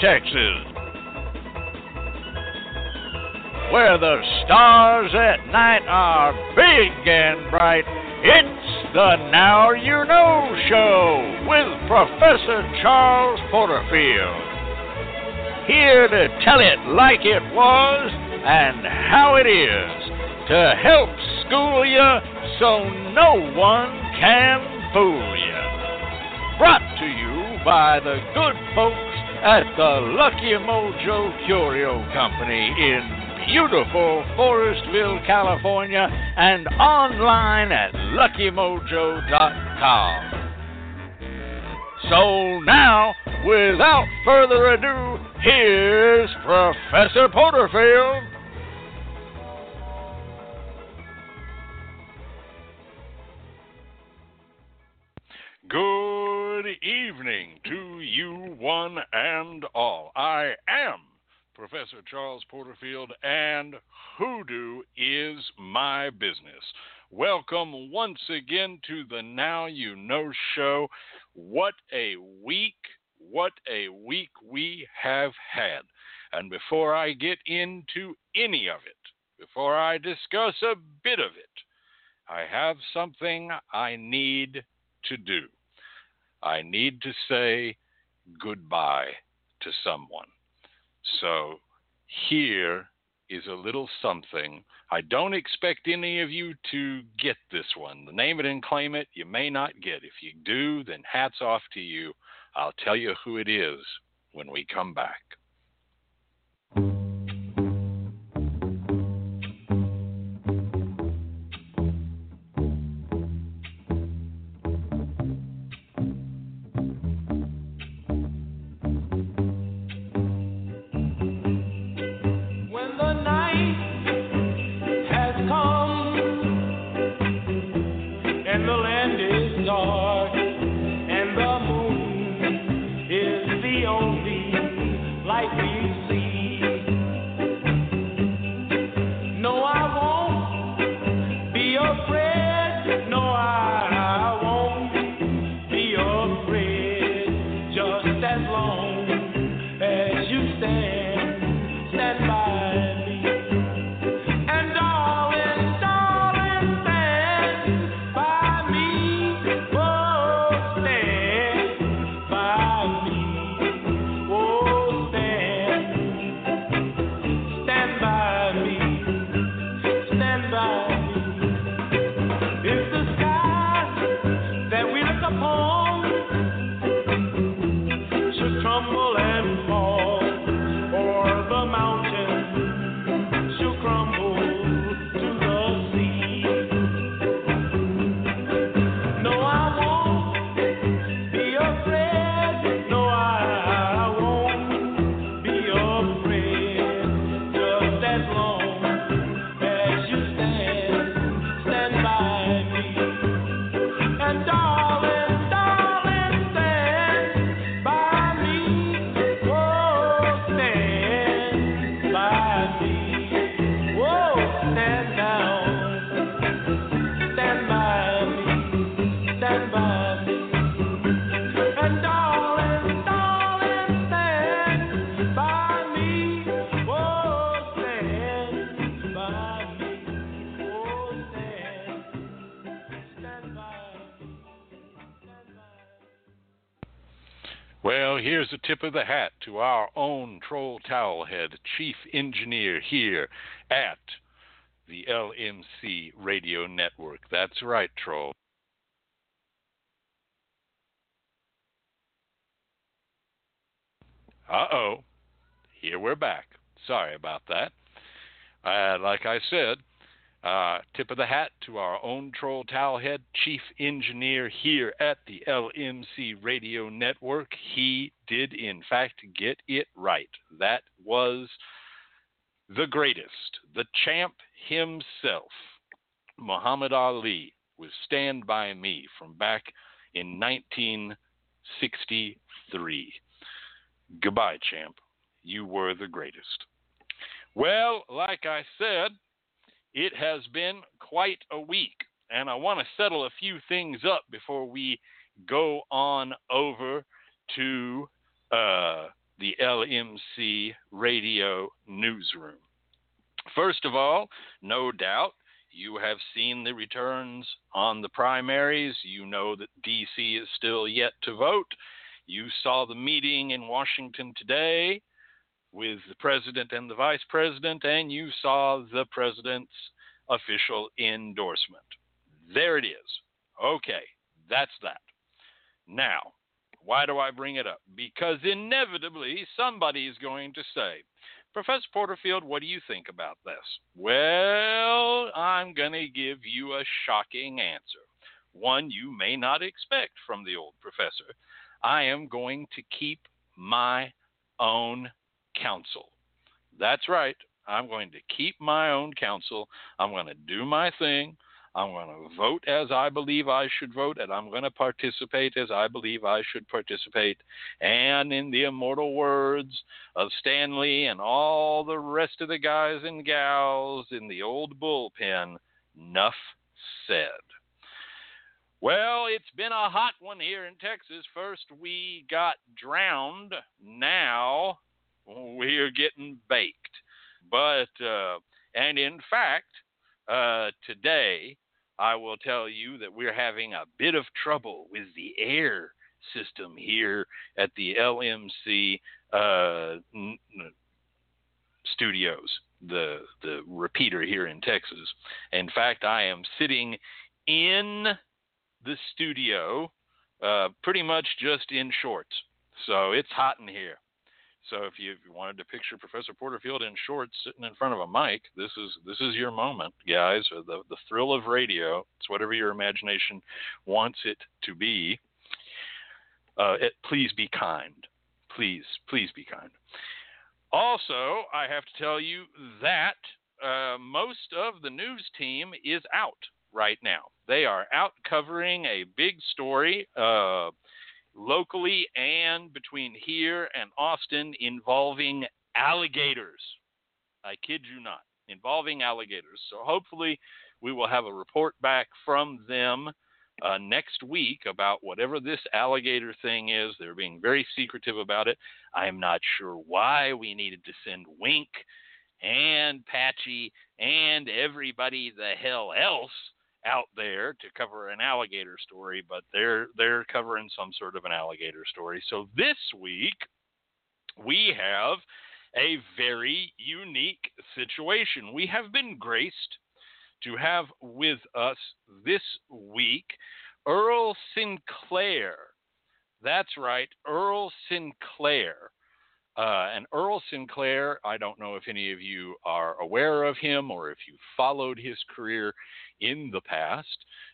Texas, where the stars at night are big and bright, it's the Now You Know Show with Professor Charles Porterfield, here to tell it like it was and how it is, to help school you so no one can fool you. Brought to you by the good folks at the Lucky Mojo Curio Company in beautiful Forestville, California, and online at LuckyMojo.com. So now, without further ado, here's Professor Porterfield. Good evening to you one and all. I am Professor Charles Porterfield, and hoodoo is my business. Welcome once again to the Now You Know Show. What a week we have had. And before I get into any of it, before I discuss a bit of it, I have something I need to do. I need to say goodbye to someone. So here is a little something. I don't expect any of you to get this one. The name it and claim it, you may not get. If you do, then hats off to you. I'll tell you who it is when we come back. Well, here's a tip of the hat to our own Troll Towelhead, chief engineer here at the LMC Radio Network. That's right, Troll. Uh-oh. Here we're back. Sorry about that. Like I said, tip of the hat to our own Troll Towelhead, chief engineer here at the LMC Radio Network. He did, in fact, get it right. That was the greatest, the champ himself, Muhammad Ali, with Stand By Me from back in 1963. Goodbye, champ. You were the greatest. Well, like I said, it has been quite a week, and I want to settle a few things up before we go on over to the LMC Radio Newsroom. First of all, no doubt, you have seen the returns on the primaries. You know that D.C. is still yet to vote. You saw the meeting in Washington today with the president and the vice president, and you saw the president's official endorsement. There it is. Okay, that's that. Now, why do I bring it up? Because inevitably somebody is going to say, Professor Porterfield, what do you think about this? Well, I'm going to give you a shocking answer, one you may not expect from the old professor. I am going to keep my own counsel. That's right. I'm going to keep my own counsel. I'm going to do my thing. I'm going to vote as I believe I should vote, and I'm going to participate as I believe I should participate. And in the immortal words of Stanley and all the rest of the guys and gals in the old bullpen, nuff said. Well, it's been a hot one here in Texas. First we got drowned. Now we're getting baked. But in fact, today I will tell you that we're having a bit of trouble with the air system here at the LMC studios, the repeater here in Texas. In fact, I am sitting in the studio, pretty much just in shorts. So it's hot in here. So if you wanted to picture Professor Porterfield in shorts sitting in front of a mic, this is your moment, guys. The thrill of radio. It's whatever your imagination wants it to be. Please be kind. Please be kind. Also, I have to tell you that most of the news team is out right now. They are out covering a big story locally and between here and Austin involving alligators. I kid you not, involving alligators. So hopefully we will have a report back from them next week about whatever this alligator thing is. They're being very secretive about it. I'm not sure why we needed to send Wink and Patchy and everybody the hell else out there to cover an alligator story, but they're covering some sort of an alligator story. So this week we have a very unique situation. We have been graced to have with us this week Earl Sinclair. That's right, Earl Sinclair. And Earl Sinclair, I don't know if any of you are aware of him or if you followed his career in the past,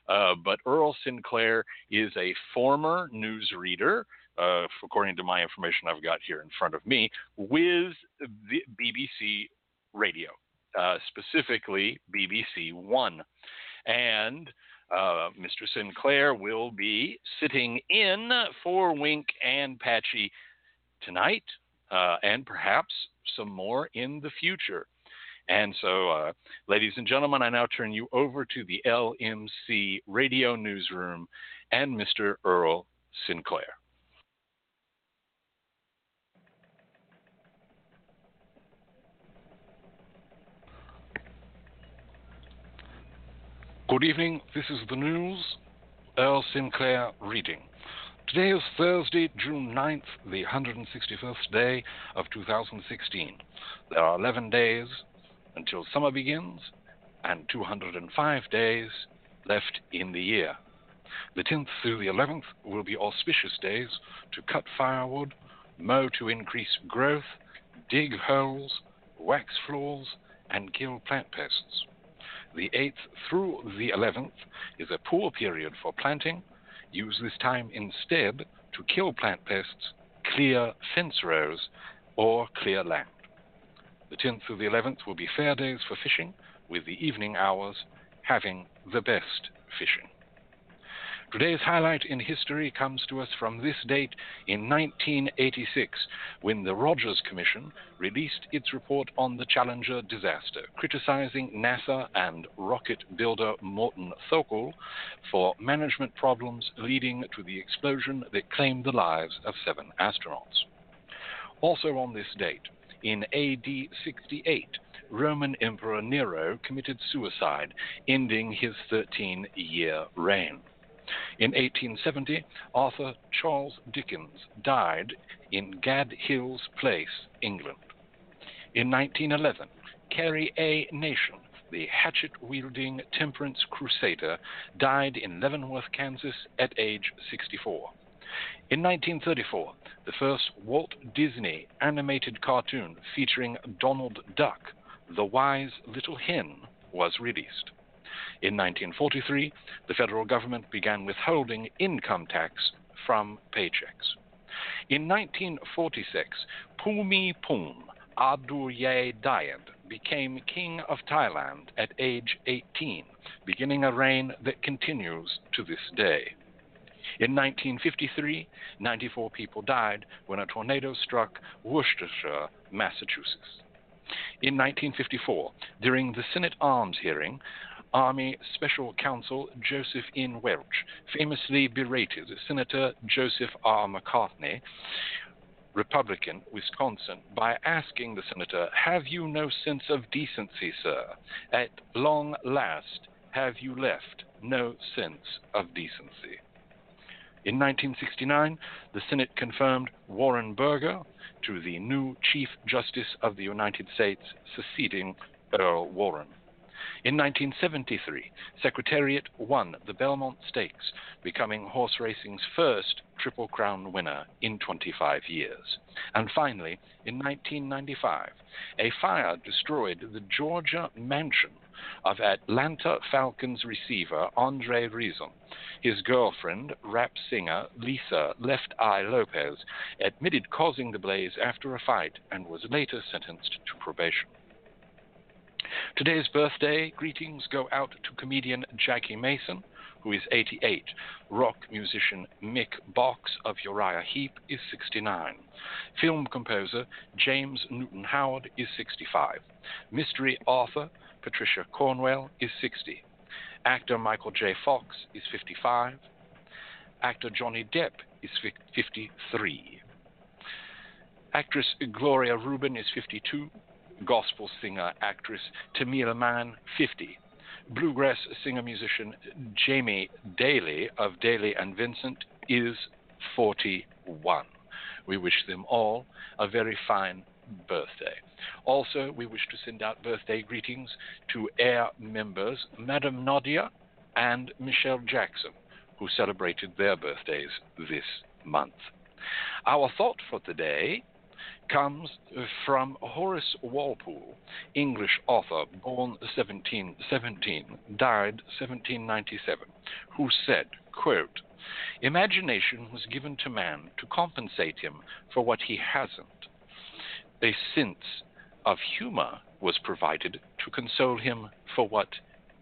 but Earl Sinclair is a former newsreader, according to my information I've got here in front of me, with the BBC Radio, specifically BBC One. And Mr. Sinclair will be sitting in for Wink and Patchy tonight. And perhaps some more in the future. And so, ladies and gentlemen, I now turn you over to the LMC Radio Newsroom and Mr. Earl Sinclair. Good evening. This is the news. Earl Sinclair reading. Today is Thursday, June 9th, the 161st day of 2016. There are 11 days until summer begins and 205 days left in the year. The 10th through the 11th will be auspicious days to cut firewood, mow to increase growth, dig holes, wax floors, and kill plant pests. The 8th through the 11th is a poor period for planting. Use this time instead to kill plant pests, clear fence rows, or clear land. The 10th through the 11th will be fair days for fishing, with the evening hours having the best fishing. Today's highlight in history comes to us from this date in 1986, when the Rogers Commission released its report on the Challenger disaster, criticizing NASA and rocket builder Morton Thiokol for management problems leading to the explosion that claimed the lives of 7 astronauts. Also on this date, in AD 68, Roman Emperor Nero committed suicide, ending his 13-year reign. In 1870, Arthur Charles Dickens died in Gad Hills Place, England. In 1911, Carrie A Nation, the hatchet-wielding temperance crusader, died in Leavenworth, Kansas, at age 64. In 1934, the first Walt Disney animated cartoon featuring Donald Duck, The Wise Little Hen, was released. In 1943, the federal government began withholding income tax from paychecks. In 1946, Pumi Pum Adulyadej became king of Thailand at age 18, beginning a reign that continues to this day. In 1953, 94 people died when a tornado struck Worcester, Massachusetts. In 1954, during the Senate arms hearing, Army Special Counsel Joseph N. Welch famously berated Senator Joseph R. McCarthy, Republican, Wisconsin, by asking the senator, "Have you no sense of decency, sir? At long last, have you left no sense of decency?" In 1969, the Senate confirmed Warren Burger to the new Chief Justice of the United States, succeeding Earl Warren. In 1973, Secretariat won the Belmont Stakes, becoming horse racing's first Triple Crown winner in 25 years. And finally, in 1995, a fire destroyed the Georgia mansion of Atlanta Falcons receiver Andre Rison, his girlfriend, rap singer Lisa Left Eye Lopez, admitted causing the blaze after a fight and was later sentenced to probation. Today's birthday greetings go out to comedian Jackie Mason, who is 88. Rock musician Mick Box of Uriah Heep is 69. Film composer James Newton Howard is 65. Mystery author Patricia Cornwell is 60. Actor Michael J. Fox is 55. Actor Johnny Depp is 53. Actress Gloria Rubin is 52. Gospel singer, actress Tamila Mann, 50. Bluegrass singer-musician Jamie Daly of Daly & Vincent is 41. We wish them all a very fine birthday. Also, we wish to send out birthday greetings to AIRR members Madame Nadia and Michelle Jackson, who celebrated their birthdays this month. Our thought for today comes from Horace Walpole, English author, born 1717, died 1797, who said, quote, "Imagination was given to man to compensate him for what he hasn't. A sense of humor was provided to console him for what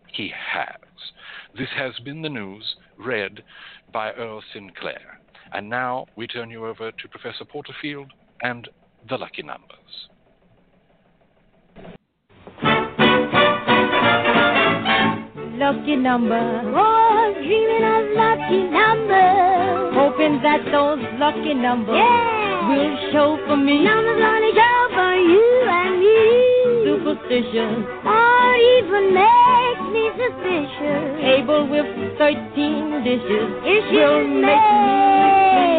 he has." This has been the news read by Earl Sinclair. And now we turn you over to Professor Porterfield and the lucky numbers. Lucky number. Oh, dreaming of lucky numbers. Hoping that those lucky numbers will show for me. Numbers only show for you and me. Superstition. Or even makes me suspicious. Table with 13 dishes. It will make me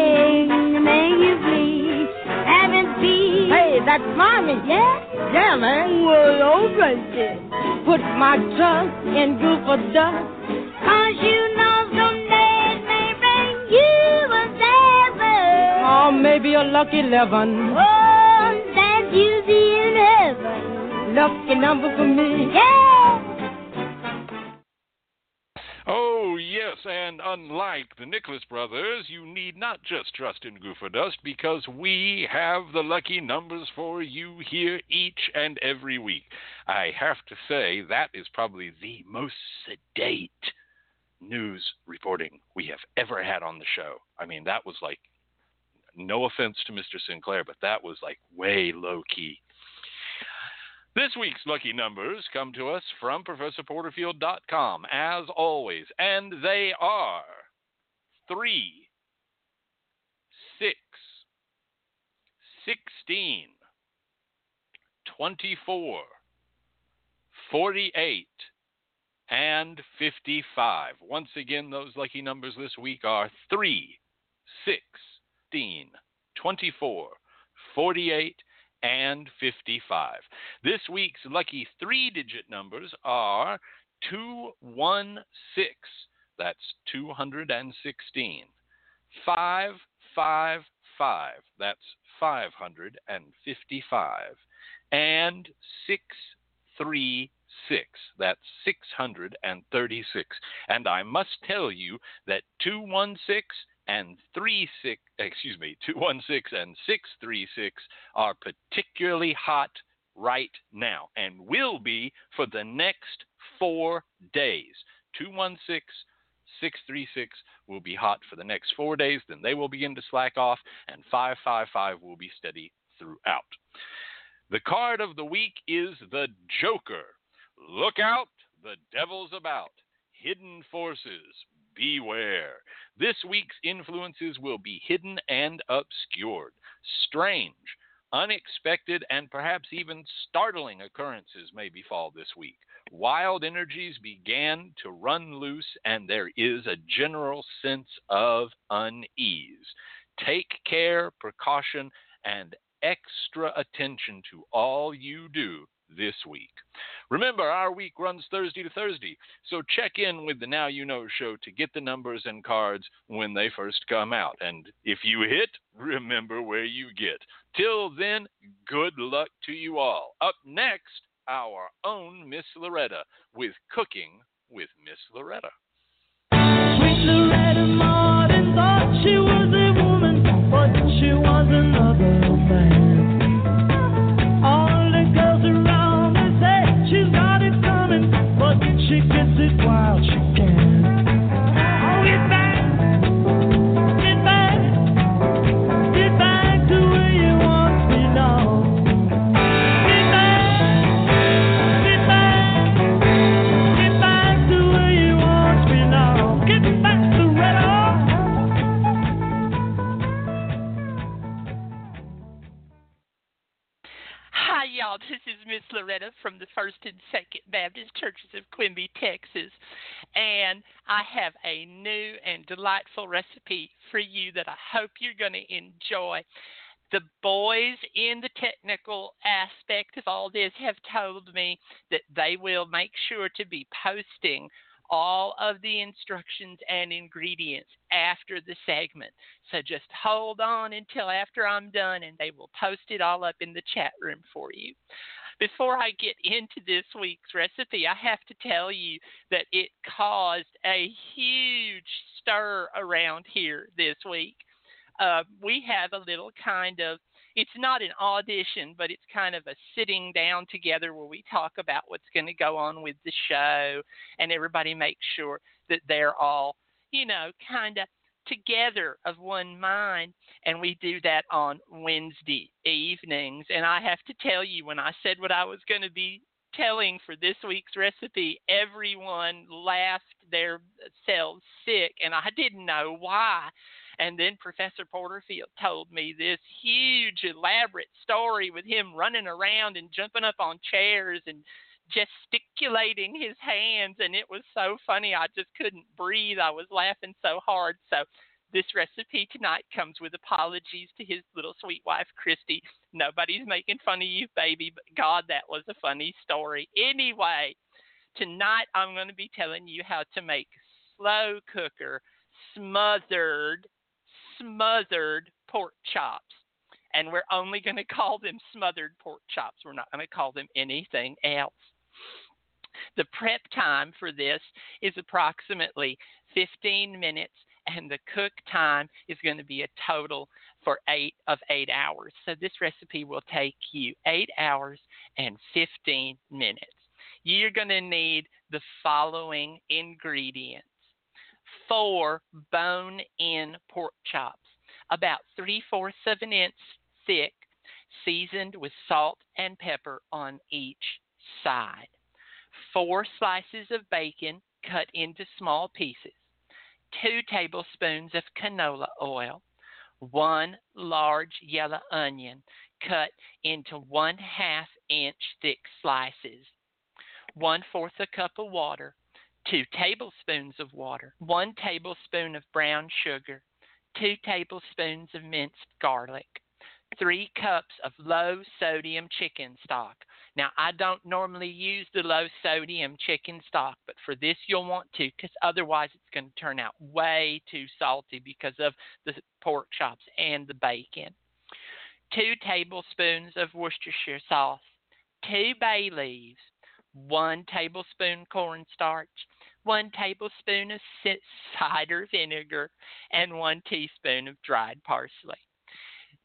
that's mommy, yeah? Yeah, man. Well, open it. Put my trust in group of dust. Cause you know some days may bring you a seven. Or maybe a lucky 11. Oh, that you be in heaven. Lucky number for me, yeah. Oh, yes, and unlike the Nicholas Brothers, you need not just trust in Goofer Dust, because we have the lucky numbers for you here each and every week. I have to say, that is probably the most sedate news reporting we have ever had on the show. I mean, that was like, no offense to Mr. Sinclair, but that was like way low-key. This week's lucky numbers come to us from ProfessorPorterfield.com, as always, and they are 3, 6, 16, 24, 48, and 55. Once again, those lucky numbers this week are 3, 16, 24, 48, and 55. This week's lucky three-digit numbers are 216. That's 216. 555. That's 555. And 636. That's 636. And I must tell you that 216 and 216 and 636 are particularly hot right now and will be for the next 4 days. 216, 636 will be hot for the next 4 days, then they will begin to slack off, and 555 will be steady throughout. The card of the week is the Joker. Look out, the devil's about. Hidden forces, beware. This week's influences will be hidden and obscured. Strange, unexpected, and perhaps even startling occurrences may befall this week. Wild energies began to run loose, and there is a general sense of unease. Take care, precaution, and extra attention to all you do this week. Remember, our week runs Thursday to Thursday, so check in with the Now You Know show to get the numbers and cards when they first come out. And if you hit, remember where you get. Till then, good luck to you all. Up next, our own Miss Loretta with Cooking with Miss Loretta. Sweet Loretta Martin thought she was a woman, but she was another man. She gets it while she can. Oh, get back to where you once belonged. Get back to where you once belonged. Get back to Loretta. Hi, y'all. This is Miss Loretta from the First and Second Baptist Churches of Quimby, Texas, and I have a new and delightful recipe for you that I hope you're going to enjoy. The boys in the technical aspect of all this have told me that they will make sure to be posting all of the instructions and ingredients after the segment. So just hold on until after I'm done, and they will post it all up in the chat room for you. Before I get into this week's recipe, I have to tell you that it caused a huge stir around here this week. We have a little kind of, it's not an audition, but it's kind of a sitting down together where we talk about what's going to go on with the show, and everybody makes sure that they're all, you know, kind of together of one mind, and we do that on Wednesday evenings. And I have to tell you, when I said what I was going to be telling for this week's recipe, everyone laughed their selves sick, and I didn't know why. And then Professor Porterfield told me this huge, elaborate story with him running around and jumping up on chairs and gesticulating his hands, and it was so funny I just couldn't breathe. I was laughing so hard. So This recipe tonight comes with apologies to his little sweet wife, Christy. Nobody's making fun of you, baby, but God, that was a funny story. Anyway, tonight I'm going to be telling you how to make slow cooker smothered pork chops. And we're only going to call them smothered pork chops. We're not going to call them anything else. The prep time for this is approximately 15 minutes, and the cook time is going to be a total of 8 hours. So this recipe will take you 8 hours and 15 minutes. You're going to need the following ingredients. 4 bone-in pork chops, about 3/4 of an inch thick, seasoned with salt and pepper on each side. 4 slices of bacon cut into small pieces, 2 tablespoons of canola oil, 1 large yellow onion cut into 1/2 inch thick slices, 1/4 a cup of water, 2 tablespoons of water, 1 tablespoon of brown sugar, 2 tablespoons of minced garlic, 3 cups of low-sodium chicken stock. Now, I don't normally use the low-sodium chicken stock, but for this you'll want to, because otherwise it's going to turn out way too salty because of the pork chops and the bacon. 2 tablespoons of Worcestershire sauce, 2 bay leaves, 1 tablespoon cornstarch, 1 tablespoon of cider vinegar, and 1 teaspoon of dried parsley.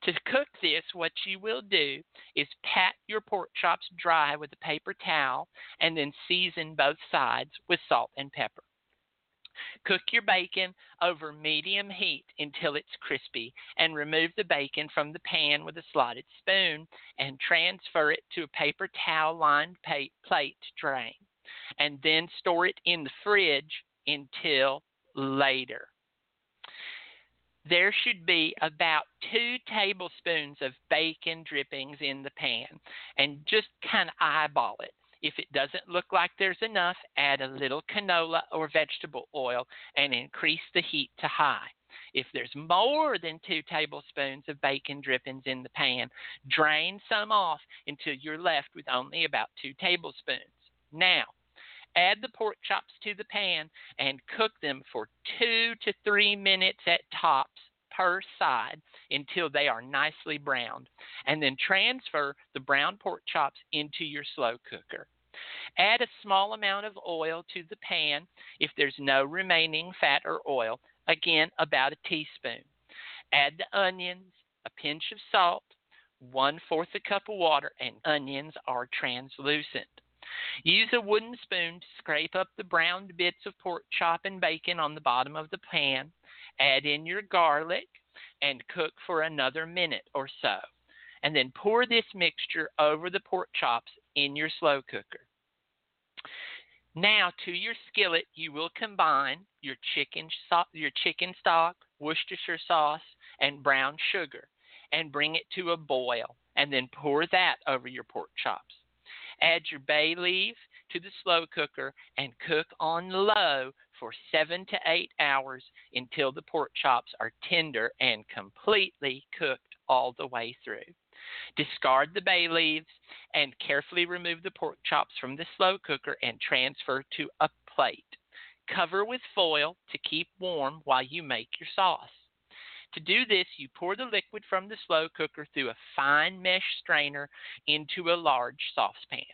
To cook this, what you will do is pat your pork chops dry with a paper towel and then season both sides with salt and pepper. Cook your bacon over medium heat until it's crispy and remove the bacon from the pan with a slotted spoon and transfer it to a paper towel-lined plate to drain, and then store it in the fridge until later. There should be about 2 tablespoons of bacon drippings in the pan, and just kind of eyeball it. If it doesn't look like there's enough, add a little canola or vegetable oil and increase the heat to high. If there's more than 2 tablespoons of bacon drippings in the pan, drain some off until you're left with only about 2 tablespoons. Now, add the pork chops to the pan and cook them for 2 to 3 minutes at tops per side until they are nicely browned, and then transfer the browned pork chops into your slow cooker. Add a small amount of oil to the pan if there's no remaining fat or oil, again about a teaspoon. Add the onions, a pinch of salt, 1/4 a cup of water, and onions are translucent. Use a wooden spoon to scrape up the browned bits of pork chop and bacon on the bottom of the pan. Add in your garlic and cook for another minute or so. And then pour this mixture over the pork chops in your slow cooker. Now, to your skillet, you will combine your chicken stock, Worcestershire sauce, and brown sugar, and bring it to a boil, and then pour that over your pork chops. Add your bay leaf to the slow cooker and cook on low for 7 to 8 hours until the pork chops are tender and completely cooked all the way through. Discard the bay leaves and carefully remove the pork chops from the slow cooker and transfer to a plate. Cover with foil to keep warm while you make your sauce. To do this, you pour the liquid from the slow cooker through a fine mesh strainer into a large saucepan.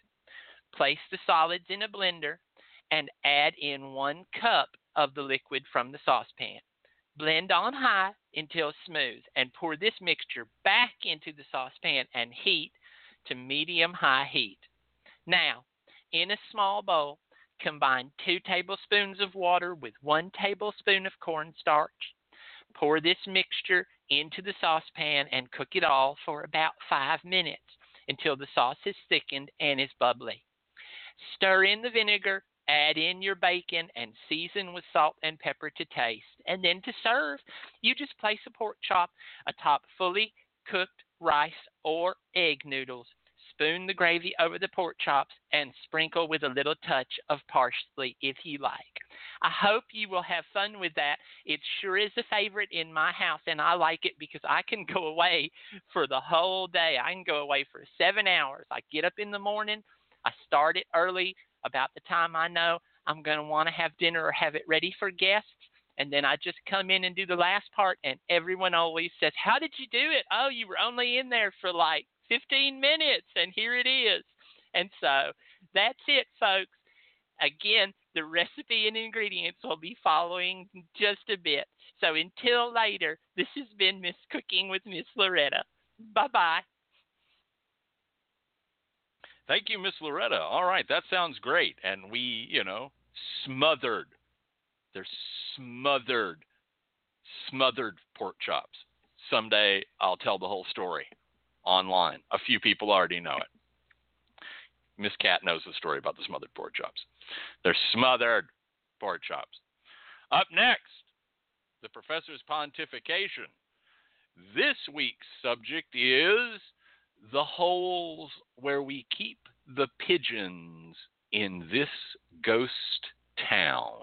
Place the solids in a blender and add in 1 cup of the liquid from the saucepan. Blend on high until smooth and pour this mixture back into the saucepan and heat to medium-high heat. Now, in a small bowl, combine 2 tablespoons of water with 1 tablespoon of cornstarch. Pour this mixture into the saucepan and cook it all for about 5 minutes until the sauce is thickened and is bubbly. Stir in the vinegar, add in your bacon, and season with salt and pepper to taste. And then to serve, you just place a pork chop atop fully cooked rice or egg noodles. Spoon the gravy over the pork chops and sprinkle with a little touch of parsley if you like. I hope you will have fun with that. It sure is a favorite in my house, and I like it because I can go away for the whole day. I can go away for 7 hours. I get up in the morning. I start it early, about the time I know I'm going to want to have dinner or have it ready for guests. And then I just come in and do the last part, and everyone always says, how did you do it? Oh, you were only in there for like 15 minutes, and here it is. And so that's it, folks. Again, the recipe and ingredients will be following just a bit. So until later, this has been Miss Cooking with Miss Loretta. Bye-bye. Thank you, Miss Loretta. All right, that sounds great. And we, you know, smothered. They're smothered pork chops. Someday I'll tell the whole story online. A few people already know it. Miss Cat knows the story about the smothered pork chops. They're smothered pork chops. Up next, the professor's pontification. This week's subject is the holes where we keep the pigeons in this ghost town.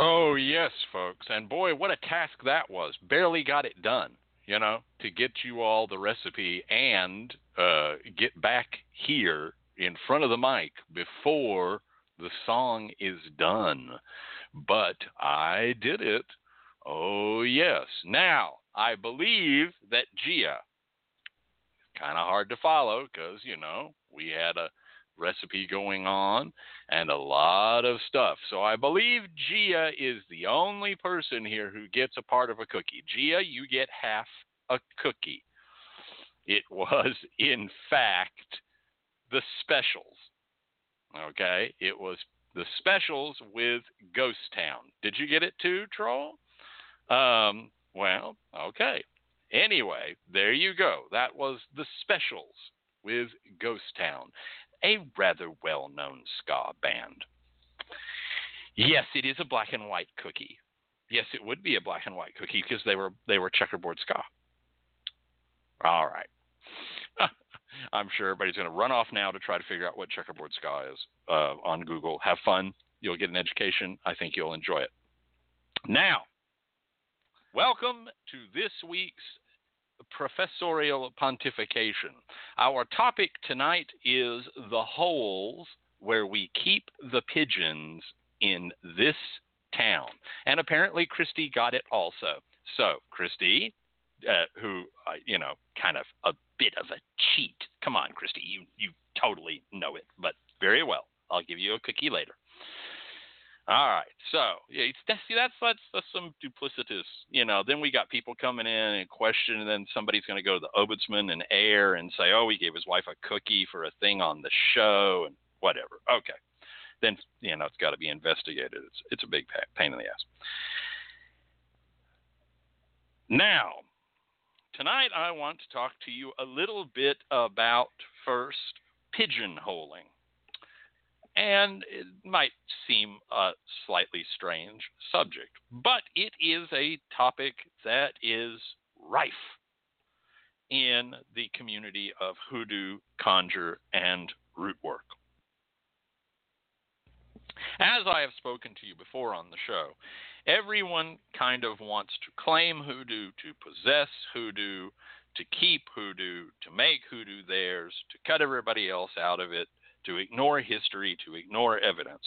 Oh, yes, folks. And boy, what a task that was. Barely got it done, you know, to get you all the recipe and get back here in front of the mic before the song is done. But I did it. Oh, yes. Now, I believe that Gia, kind of hard to follow because, you know, we had a recipe going on and a lot of stuff. So I believe Gia is the only person here who gets a part of a cookie. Gia, you get half a cookie. It was, in fact, The Specials. Okay? It was The Specials with Ghost Town. Did you get it too, Troll? Well, okay. Anyway, there you go. That was The Specials with Ghost Town, a rather well-known ska band. Yes, it is a black and white cookie. Yes, it would be a black and white cookie because they were checkerboard ska. All right. I'm sure everybody's going to run off now to try to figure out what checkerboard ska is on Google. Have fun. You'll get an education. I think you'll enjoy it. Now, welcome to this week's professorial pontification. Our topic tonight is the holes where we keep the pigeons in this town. And apparently Christy got it also. So Christy, who, you know, kind of a bit of a cheat. Come on, Christy, you totally know it, but very well. I'll give you a cookie later. All right, so yeah, see, that's some duplicitous, you know. Then we got people coming in and questioning, and then somebody's going to go to the ombudsman and air and say, oh, he gave his wife a cookie for a thing on the show and whatever. Okay, then you know it's got to be investigated. It's a big pain in the ass. Now, tonight I want to talk to you a little bit about first pigeonholing. And it might seem a slightly strange subject, but it is a topic that is rife in the community of hoodoo, conjure, and root work. As I have spoken to you before on the show, everyone kind of wants to claim hoodoo, to possess hoodoo, to keep hoodoo, to make hoodoo theirs, to cut everybody else out of it, to ignore history, to ignore evidence,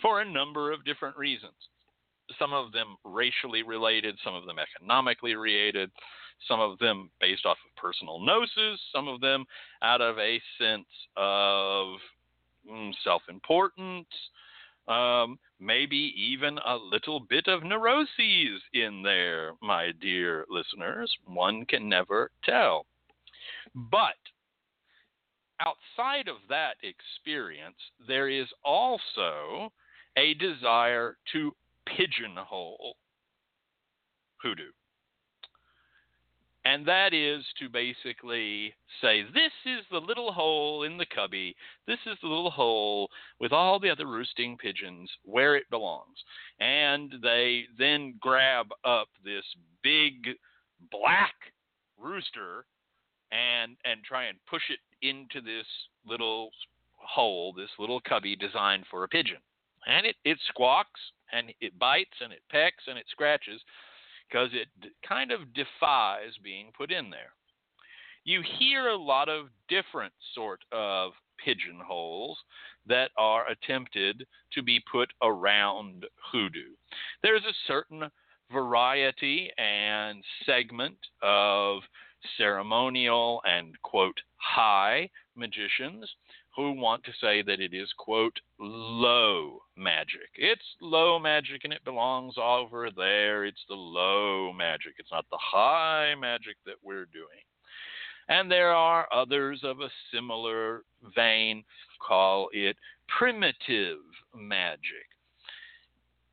for a number of different reasons. Some of them racially related, some of them economically related, some of them based off of personal gnosis, some of them out of a sense of self-importance, maybe even a little bit of neuroses in there, my dear listeners. One can never tell. But outside of that experience, there is also a desire to pigeonhole hoodoo. And that is to basically say, this is the little hole in the cubby. This is the little hole with all the other roosting pigeons where it belongs. And they then grab up this big black rooster and try and push it into this little hole, this little cubby designed for a pigeon. And it squawks, and it bites, and it pecks, and it scratches, because it kind of defies being put in there. You hear a lot of different sort of pigeonholes that are attempted to be put around hoodoo. There's a certain variety and segment of ceremonial and, quote, high magicians who want to say that it is, quote, low magic. It's low magic and it belongs over there. It's the low magic. It's not the high magic that we're doing. And there are others of a similar vein, call it primitive magic.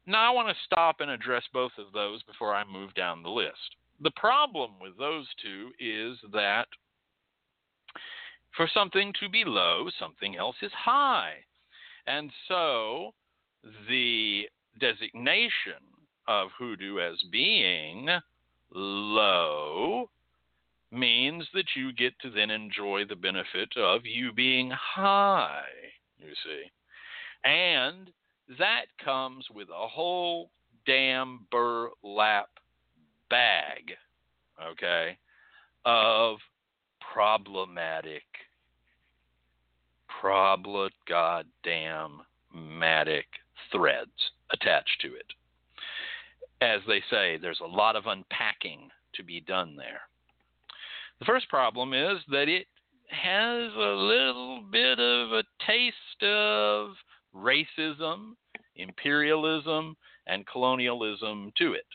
Now, I want to stop and address both of those before I move down the list. The problem with those two is that for something to be low, something else is high. And so the designation of hoodoo as being low means that you get to then enjoy the benefit of you being high, you see. And that comes with a whole damn burlap bag, okay, of goddamn-matic threads attached to it. As they say, there's a lot of unpacking to be done there. The first problem is that it has a little bit of a taste of racism, imperialism, and colonialism to it.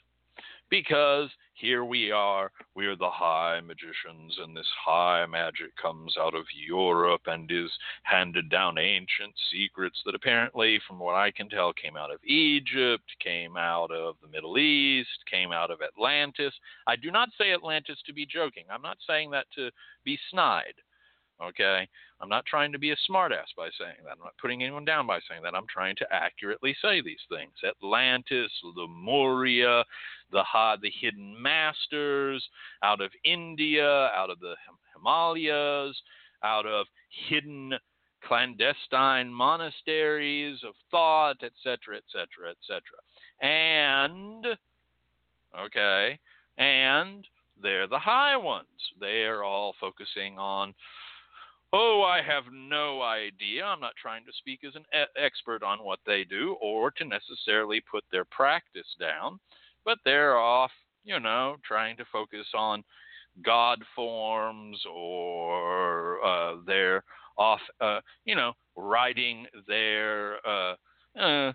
Because here we are, we're the high magicians, and this high magic comes out of Europe and is handed down ancient secrets that apparently, from what I can tell, came out of Egypt, came out of the Middle East, came out of Atlantis. I do not say Atlantis to be joking. I'm not saying that to be snide, okay? I'm not trying to be a smartass by saying that. I'm not putting anyone down by saying that. I'm trying to accurately say these things. Atlantis, Lemuria, the hidden masters, out of India, out of the Himalayas, out of hidden clandestine monasteries of thought, etc., etc., etc. And, okay, and they're the high ones. They're all focusing on, oh, I have no idea. I'm not trying to speak as an expert on what they do or to necessarily put their practice down, but they're off, you know, trying to focus on God forms or they're off, you know, riding their typhonic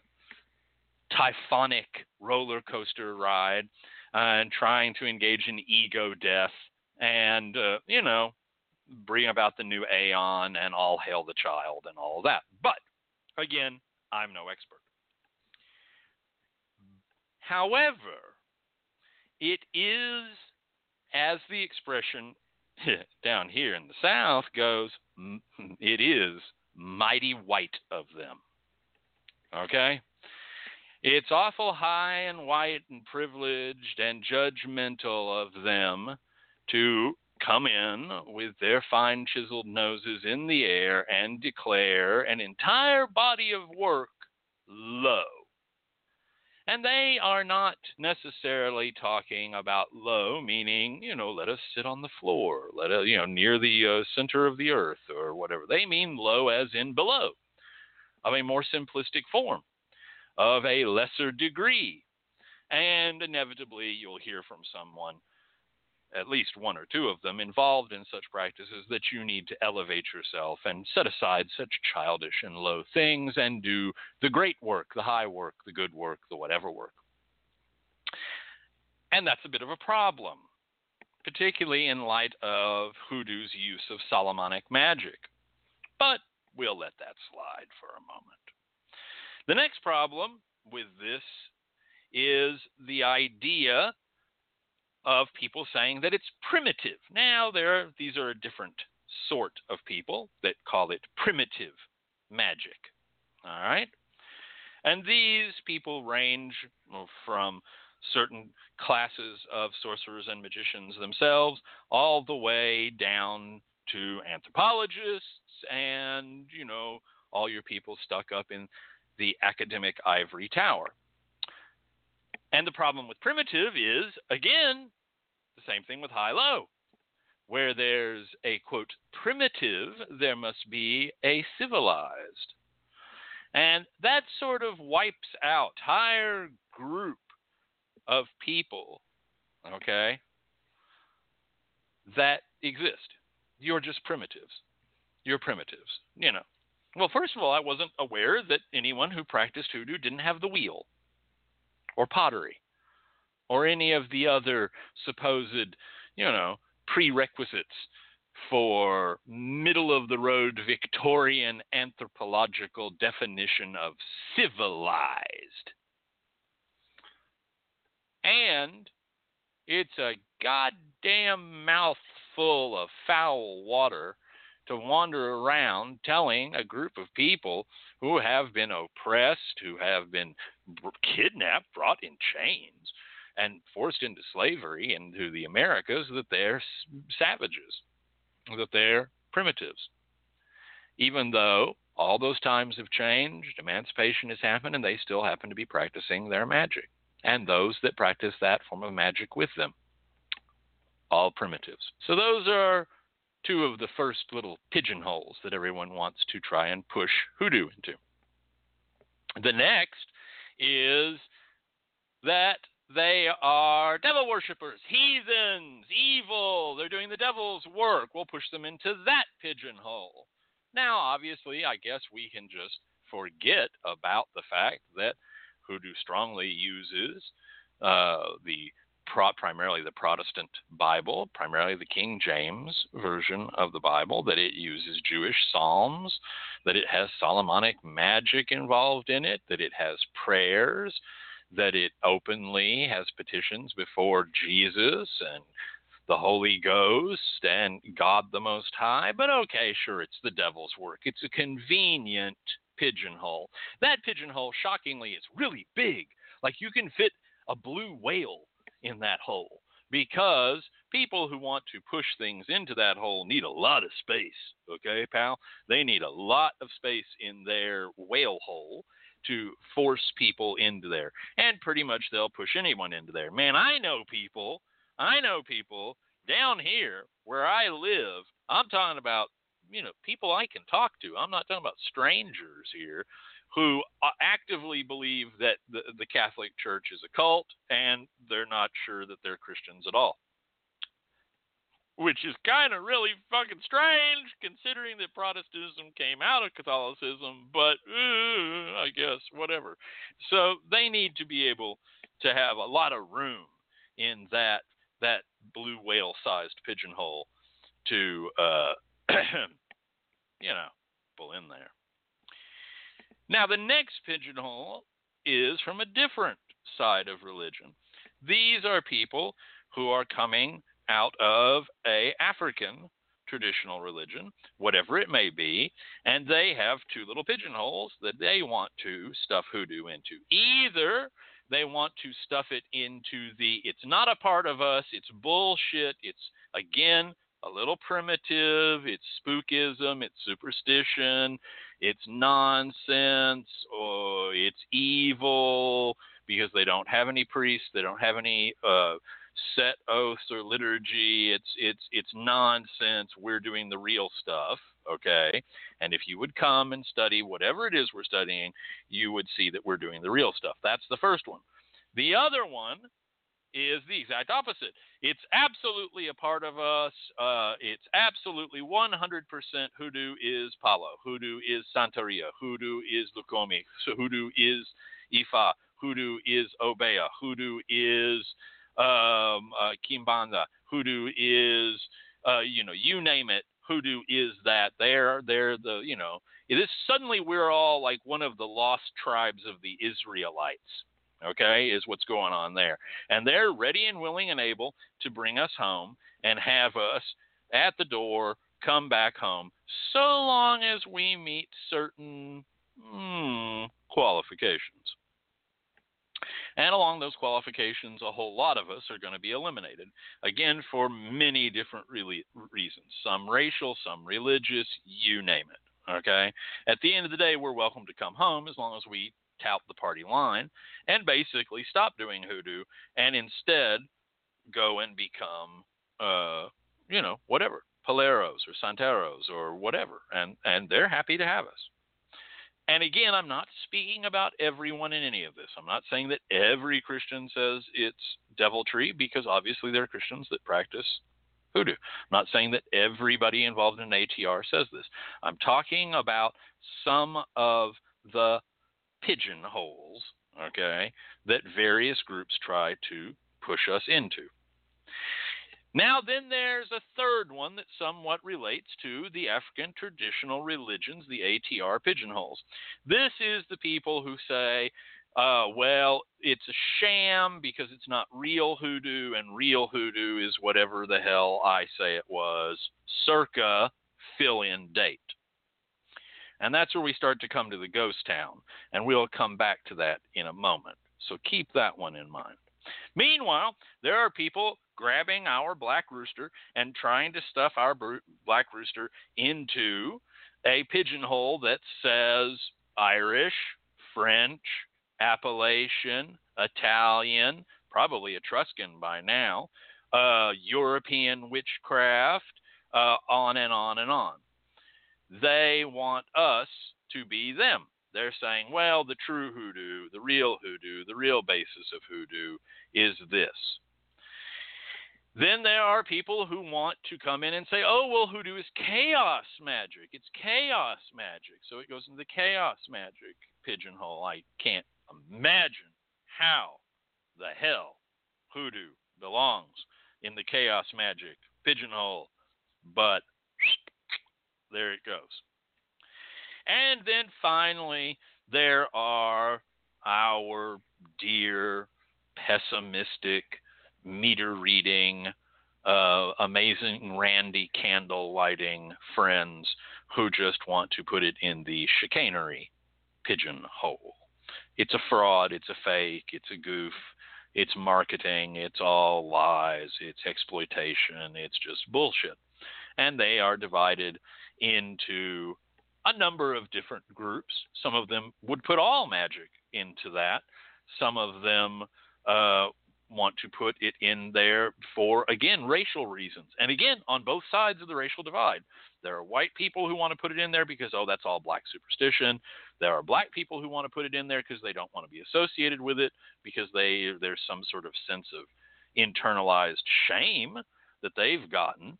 roller coaster ride and trying to engage in ego death and, you know, bring about the new Aeon and all hail the child and all that. But, again, I'm no expert. However, it is, as the expression down here in the South goes, it is mighty white of them. Okay? It's awful high and white and privileged and judgmental of them to come in with their fine chiseled noses in the air and declare an entire body of work low. And they are not necessarily talking about low, meaning, you know, let us sit on the floor, let us, you know, near the center of the earth or whatever. They mean low as in below, of a more simplistic form, of a lesser degree. And inevitably you'll hear from someone, at least one or two of them, involved in such practices that you need to elevate yourself and set aside such childish and low things and do the great work, the high work, the good work, the whatever work. And that's a bit of a problem, particularly in light of Hoodoo's use of Solomonic magic. But we'll let that slide for a moment. The next problem with this is the idea of people saying that it's primitive. Now, these are a different sort of people that call it primitive magic, all right? And these people range from certain classes of sorcerers and magicians themselves all the way down to anthropologists and, you know, all your people stuck up in the academic ivory tower. And the problem with primitive is, again, the same thing with high-low. Where there's a, quote, primitive, there must be a civilized. And that sort of wipes out entire group of people, okay, that exist. You're just primitives. You're primitives, you know. Well, first of all, I wasn't aware that anyone who practiced hoodoo didn't have the wheel, or pottery, or any of the other supposed, you know, prerequisites for middle-of-the-road Victorian anthropological definition of civilized. And it's a goddamn mouthful of foul water to wander around telling a group of people who have been oppressed, who have been kidnapped, brought in chains, and forced into slavery into the Americas that they're savages, that they're primitives. Even though all those times have changed, emancipation has happened, and they still happen to be practicing their magic. and those that practice that form of magic with them. All primitives. So those are two of the first little pigeonholes that everyone wants to try and push hoodoo into. The next is that they are devil worshippers, heathens, evil. They're doing the devil's work. We'll push them into that pigeonhole. Now, obviously, I guess we can just forget about the fact that hoodoo strongly uses primarily the Protestant Bible, primarily the King James version of the Bible, that it uses Jewish psalms, that it has Solomonic magic involved in it, that it has prayers, that it openly has petitions before Jesus and the Holy Ghost and God the Most High. But okay, sure, it's the devil's work. It's a convenient pigeonhole. That pigeonhole, shockingly, is really big. Like, you can fit a blue whale in that hole, because people who want to push things into that hole need a lot of space, okay, pal? They need a lot of space in their whale hole to force people into there, and pretty much they'll push anyone into there. Man, I know people down here where I live. I'm talking about, people I can talk to. I'm not talking about strangers here, who actively believe that the Catholic Church is a cult, and they're not sure that they're Christians at all. Which is kind of really fucking strange, considering that Protestantism came out of Catholicism, but I guess, whatever. So they need to be able to have a lot of room in that blue whale-sized pigeonhole to, pull in there. Now, the next pigeonhole is from a different side of religion. These are people who are coming out of a African traditional religion, whatever it may be, and they have two little pigeonholes that they want to stuff hoodoo into. Either they want to stuff it into the, it's not a part of us, it's bullshit, it's, again, a little primitive, it's spookism, it's superstition, it's nonsense, or it's evil, because they don't have any priests, they don't have any set oaths or liturgy, it's nonsense, we're doing the real stuff, okay? And if you would come and study whatever it is we're studying, you would see that we're doing the real stuff. That's the first one. The other one is the exact opposite. It's absolutely a part of us. It's absolutely 100% hoodoo is Palo. Hoodoo is Santeria. Hoodoo is Lukomi. Hoodoo is Ifa. Hoodoo is Obeah. Hoodoo is Kimbanda. Hoodoo is, you name it. Hoodoo is that. They're it is, suddenly we're all like one of the lost tribes of the Israelites. Okay, is what's going on there. And they're ready and willing and able to bring us home and have us at the door come back home, so long as we meet certain qualifications. And along those qualifications, a whole lot of us are going to be eliminated, again, for many different reasons, some racial, some religious, you name it. Okay, at the end of the day, we're welcome to come home as long as we tout the party line and basically stop doing hoodoo and instead go and become, whatever, Poleros or Santeros or whatever. And they're happy to have us. And again, I'm not speaking about everyone in any of this. I'm not saying that every Christian says it's deviltry, because obviously there are Christians that practice hoodoo. I'm not saying that everybody involved in ATR says this. I'm talking about some of the pigeonholes, okay, that various groups try to push us into. Now then there's a third one that somewhat relates to the African traditional religions, the ATR pigeonholes. This is the people who say, it's a sham because it's not real hoodoo, and real hoodoo is whatever the hell I say it was, circa fill-in date. And that's where we start to come to the ghost town, and we'll come back to that in a moment. So keep that one in mind. Meanwhile, there are people grabbing our black rooster and trying to stuff our black rooster into a pigeonhole that says Irish, French, Appalachian, Italian, probably Etruscan by now, European witchcraft, on and on and on. They want us to be them. They're saying, well, the true hoodoo, the real basis of hoodoo is this. Then there are people who want to come in and say, oh, well, hoodoo is chaos magic. It's chaos magic. So it goes into the chaos magic pigeonhole. I can't imagine how the hell hoodoo belongs in the chaos magic pigeonhole. But there it goes. And then finally, there are our dear pessimistic meter reading, amazing Randy candle lighting friends who just want to put it in the chicanery pigeonhole. It's a fraud, it's a fake, it's a goof, it's marketing, it's all lies, it's exploitation, it's just bullshit. And they are divided into a number of different groups. Some of them would put all magic into that. Some of them want to put it in there for, again, racial reasons. And again, on both sides of the racial divide, there are white people who want to put it in there because, oh, that's all black superstition. There are black people who want to put it in there because they don't want to be associated with it because there's some sort of sense of internalized shame that they've gotten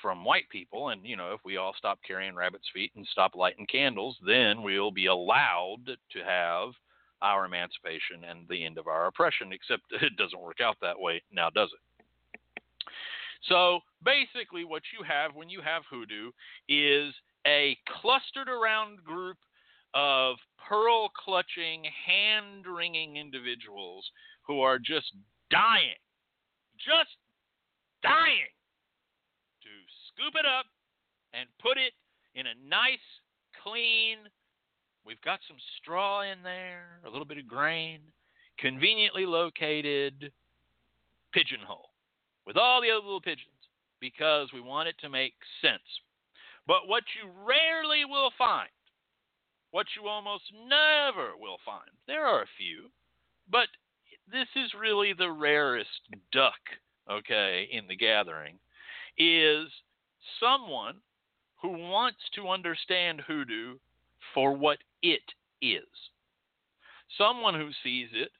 from white people. And, you know, if we all stop carrying rabbit's feet and stop lighting candles, then we'll be allowed to have our emancipation and the end of our oppression, except it doesn't work out that way now, does it? So basically what you have when you have hoodoo is a clustered around group of pearl-clutching, hand-wringing individuals who are just dying to scoop it up and put it in a nice, clean, we've got some straw in there, a little bit of grain, conveniently located pigeonhole with all the other little pigeons because we want it to make sense. But what you rarely will find, what you almost never will find, there are a few, but this is really the rarest duck, okay, in the gathering, is someone who wants to understand hoodoo for what it is. Someone who sees it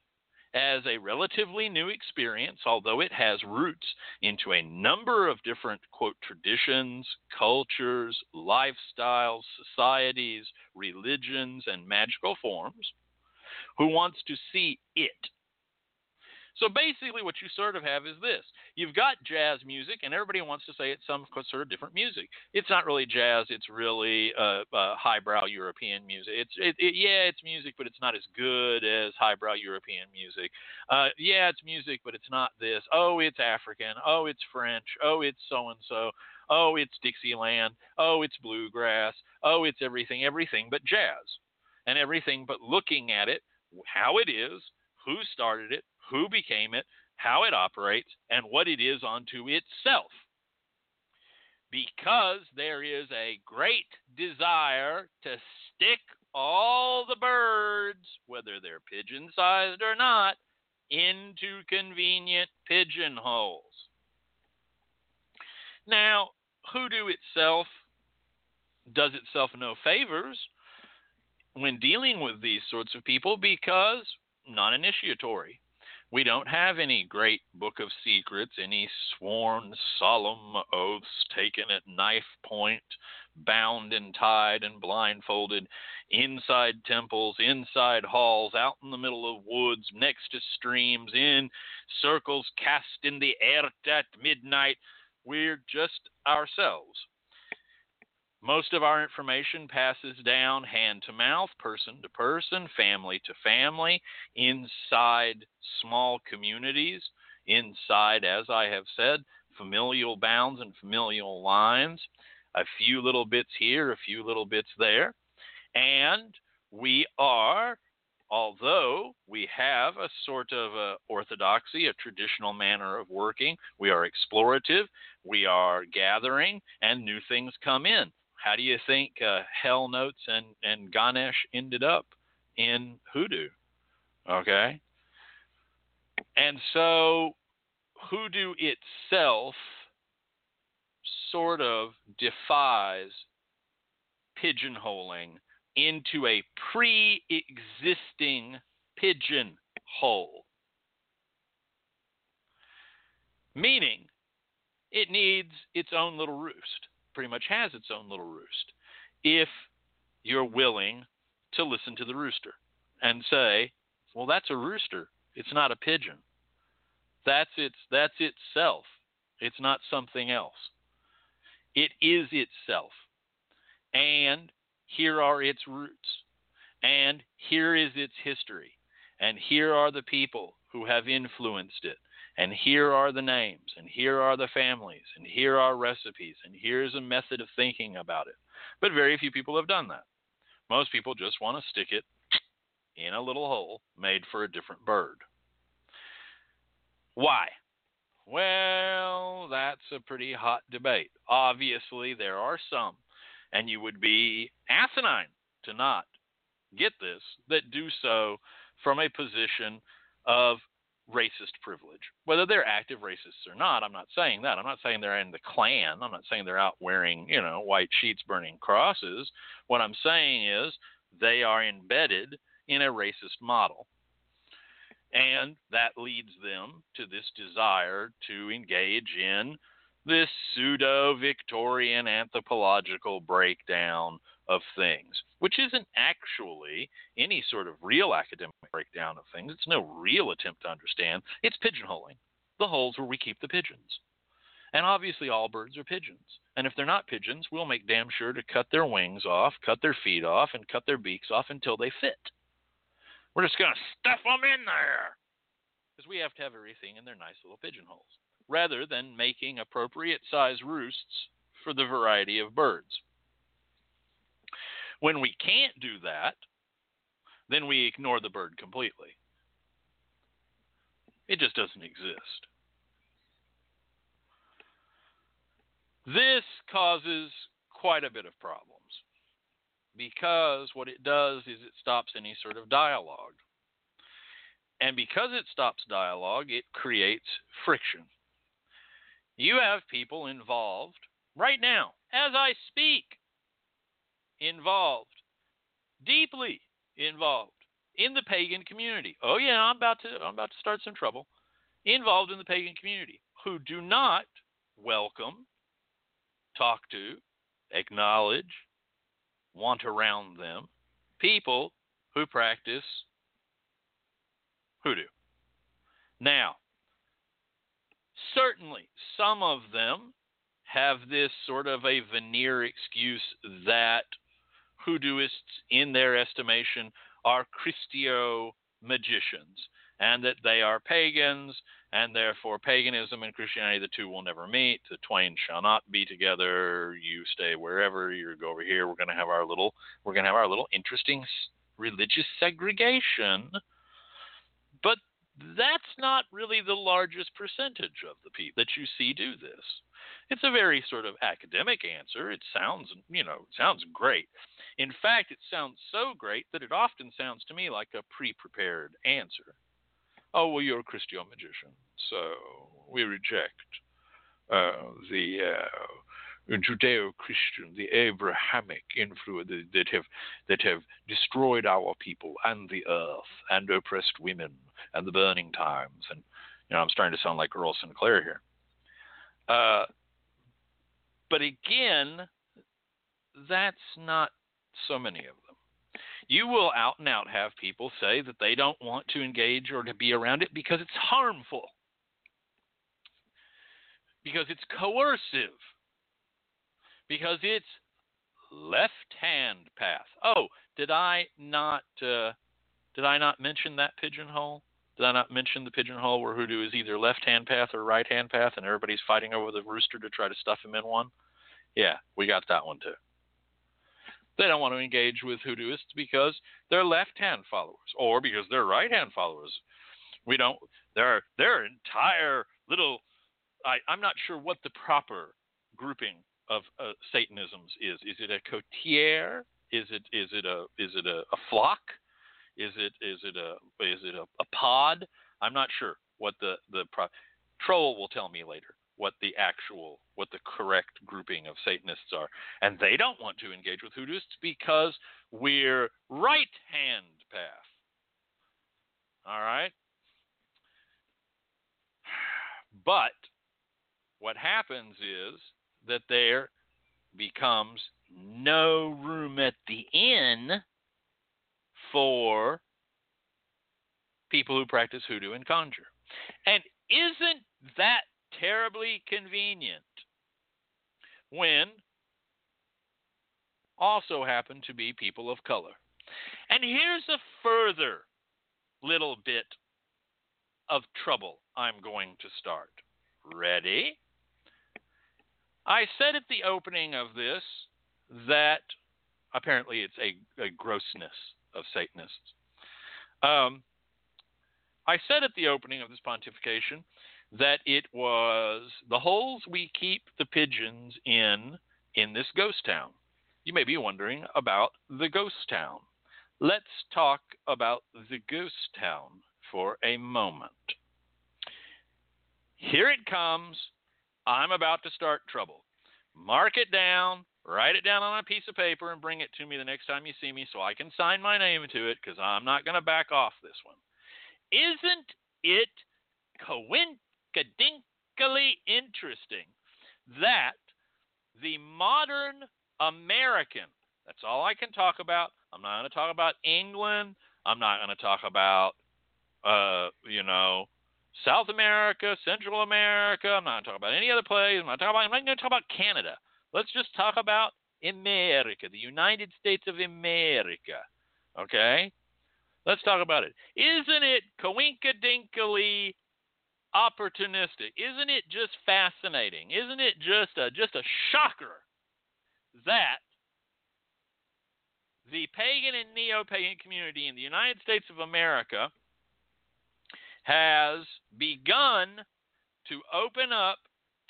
as a relatively new experience, although it has roots into a number of different, quote, traditions, cultures, lifestyles, societies, religions, and magical forms, who wants to see it. So basically what you sort of have is this. You've got jazz music, and everybody wants to say it's some sort of different music. It's not really jazz. It's really highbrow European music. It's music, but it's not as good as highbrow European music. It's music, but it's not this. Oh, it's African. Oh, it's French. Oh, it's so-and-so. Oh, it's Dixieland. Oh, it's bluegrass. Oh, it's everything but jazz. And everything but looking at it, how it is, who started it, who became it, how it operates, and what it is unto itself. Because there is a great desire to stick all the birds, whether they're pigeon-sized or not, into convenient pigeonholes. Now, hoodoo itself does itself no favors when dealing with these sorts of people because non-initiatory. We don't have any great book of secrets, any sworn solemn oaths taken at knife point, bound and tied and blindfolded, inside temples, inside halls, out in the middle of woods, next to streams, in circles cast in the air at midnight. We're just ourselves. Most of our information passes down hand to mouth, person to person, family to family, inside small communities, inside, as I have said, familial bounds and familial lines, a few little bits here, a few little bits there. And we are, although we have a sort of a orthodoxy, a traditional manner of working, we are explorative, we are gathering, and new things come in. How do you think Hell Notes and Ganesh ended up in hoodoo? Okay. And so hoodoo itself sort of defies pigeonholing into a pre-existing pigeonhole, meaning it needs its own little roost, pretty much has its own little roost, if you're willing to listen to the rooster and say, well, that's a rooster. It's not a pigeon. That's itself. It's not something else. It is itself. And here are its roots. And here is its history. And here are the people who have influenced it. And here are the names. And here are the families. And here are recipes. And here's a method of thinking about it. But very few people have done that. Most people just want to stick it in a little hole made for a different bird. Why? Well, that's a pretty hot debate. Obviously, there are some, and you would be asinine to not get this, that do so from a position of racist privilege. Whether they're active racists or not, I'm not saying that. I'm not saying they're in the Klan. I'm not saying they're out wearing, white sheets burning crosses. What I'm saying is they are embedded in a racist model. And that leads them to this desire to engage in this pseudo-Victorian anthropological breakdown of things, which isn't actually any sort of real academic breakdown of things. It's no real attempt to understand. It's pigeonholing, the holes where we keep the pigeons. And obviously all birds are pigeons. And if they're not pigeons, we'll make damn sure to cut their wings off, cut their feet off, and cut their beaks off until they fit. We're just going to stuff them in there because we have to have everything in their nice little pigeonholes, rather than making appropriate size roosts for the variety of birds. When we can't do that, then we ignore the bird completely. It just doesn't exist. This causes quite a bit of problems, because what it does is it stops any sort of dialogue. And because it stops dialogue, it creates friction. You have people involved right now, as I speak, involved, deeply involved in the pagan community. Oh yeah, I'm about to start some trouble. Involved in the pagan community who do not welcome, talk to, acknowledge, want around them people who practice hoodoo. Now, certainly some of them have this sort of a veneer excuse that hoodooists, in their estimation, are Christio magicians, and that they are pagans, and therefore paganism and Christianity, the two will never meet. The twain shall not be together. You stay wherever. You go over here. We're going to have our little. We're going to have our little interesting religious segregation. But that's not really the largest percentage of the people that you see do this. It's a very sort of academic answer. It sounds, sounds great. In fact, it sounds so great that it often sounds to me like a pre-prepared answer. Oh, well, you're a Christian magician, so we reject the Judeo-Christian, the Abrahamic influence that have destroyed our people and the earth and oppressed women and the burning times. And, I'm starting to sound like Earl Sinclair here. But again, that's not so many of them. You will out and out have people say that they don't want to engage or to be around it because it's harmful, because it's coercive, because it's left-hand path. Oh, did I not mention that pigeonhole? Did I not mention the pigeonhole where hoodoo is either left-hand path or right-hand path, and everybody's fighting over the rooster to try to stuff him in one? Yeah, we got that one too. They don't want to engage with hoodooists because they're left-hand followers, or because they're right-hand followers. We don't. Their entire little. I'm not sure what the proper grouping of Satanisms is. Is it a coterie? Is it a flock? Is it a pod? I'm not sure. what the Troll will tell me later what the correct grouping of Satanists are. And they don't want to engage with Hoodooists because we're right-hand path. All right? But what happens is that there becomes no room at the inn for people who practice hoodoo and conjure. And isn't that terribly convenient when also happen to be people of color? And here's a further little bit of trouble I'm going to start. Ready? I said at the opening of this that apparently it's a grossness of Satanists. I said at the opening of this pontification that it was the holes we keep the pigeons in this ghost town. You may be wondering about the ghost town. Let's talk about the ghost town for a moment. Here it comes. I'm about to start trouble. Mark it down, write it down on a piece of paper, and bring it to me the next time you see me so I can sign my name to it, because I'm not going to back off this one. Isn't it coincidincally interesting that the modern American, that's all I can talk about. I'm not going to talk about England. I'm not going to talk about, South America, Central America. I'm not going to talk about any other place. I'm not going to talk about Canada. Let's just talk about America, the United States of America. Okay? Let's talk about it. Isn't it coincidincally opportunistic? Isn't it just fascinating? Isn't it just a shocker that the pagan and neo-pagan community in the United States of America has begun to open up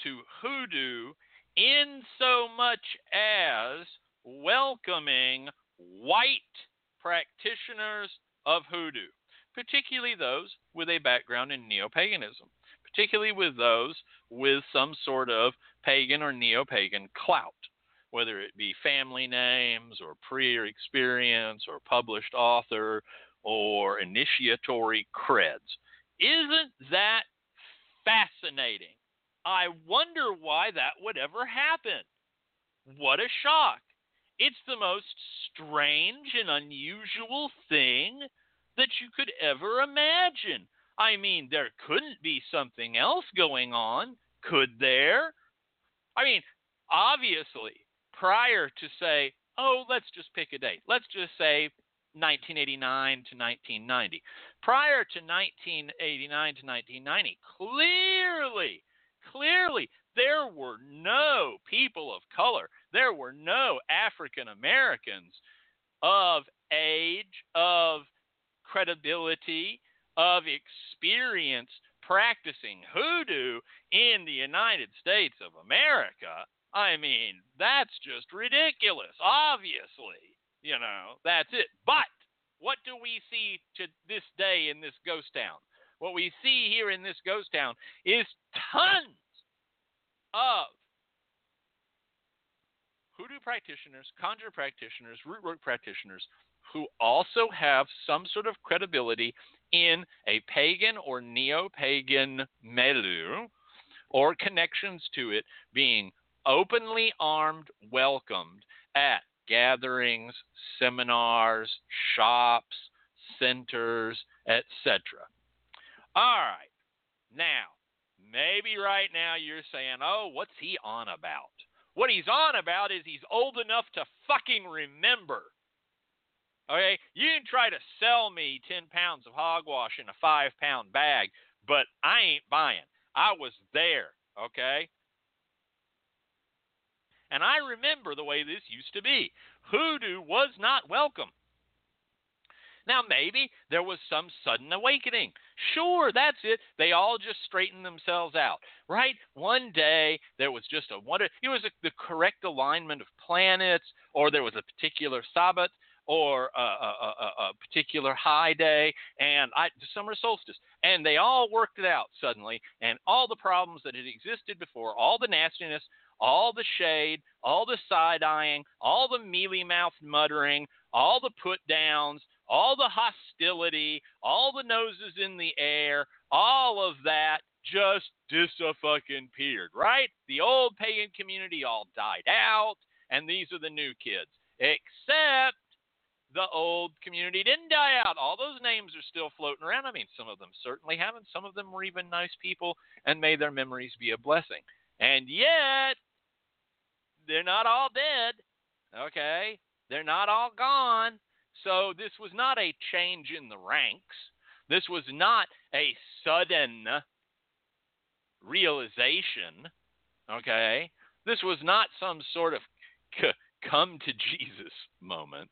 to hoodoo in so much as welcoming white practitioners of hoodoo, particularly those with a background in neo-paganism, particularly with those with some sort of pagan or neo-pagan clout, whether it be family names or prior experience or published author or initiatory creds. Isn't that fascinating? I wonder why that would ever happen. What a shock. It's the most strange and unusual thing that you could ever imagine. I mean, there couldn't be something else going on, could there? I mean, obviously, prior to say, oh, let's just pick a date. Let's just say 1989 to 1990. Prior to 1989 to 1990, clearly, there were no people of color. There were no African Americans of age, of credibility, of experience practicing hoodoo in the United States of America. I mean, that's just ridiculous. Obviously, that's it. But what do we see to this day in this ghost town? What we see here in this ghost town is tons of hoodoo practitioners, conjure practitioners, root work practitioners, who also have some sort of credibility in a pagan or neo-pagan milieu, or connections to it, being openly armed, welcomed at gatherings, seminars, shops, centers, etc. All right. Now, maybe right now you're saying, oh, what's he on about? What he's on about is he's old enough to fucking remember. Okay, you can try to sell me 10 pounds of hogwash in a 5-pound bag, but I ain't buying. I was there, okay? And I remember the way this used to be. Hoodoo was not welcome. Now, maybe there was some sudden awakening. Sure, that's it. They all just straightened themselves out, right? One day, there was just a wonder. It was the correct alignment of planets, or there was a particular Sabbath, or a particular high day, and the summer solstice. And they all worked it out suddenly, and all the problems that had existed before, all the nastiness, all the shade, all the side-eyeing, all the mealy-mouthed muttering, all the put-downs, all the hostility, all the noses in the air, all of that just dis-a-fucking-peared, right? The old pagan community all died out, and these are the new kids. Except the old community didn't die out. All those names are still floating around. I mean, some of them certainly haven't. Some of them were even nice people, and may their memories be a blessing. And yet, they're not all dead, okay? They're not all gone. So this was not a change in the ranks. This was not a sudden realization, okay? This was not some sort of come to Jesus moment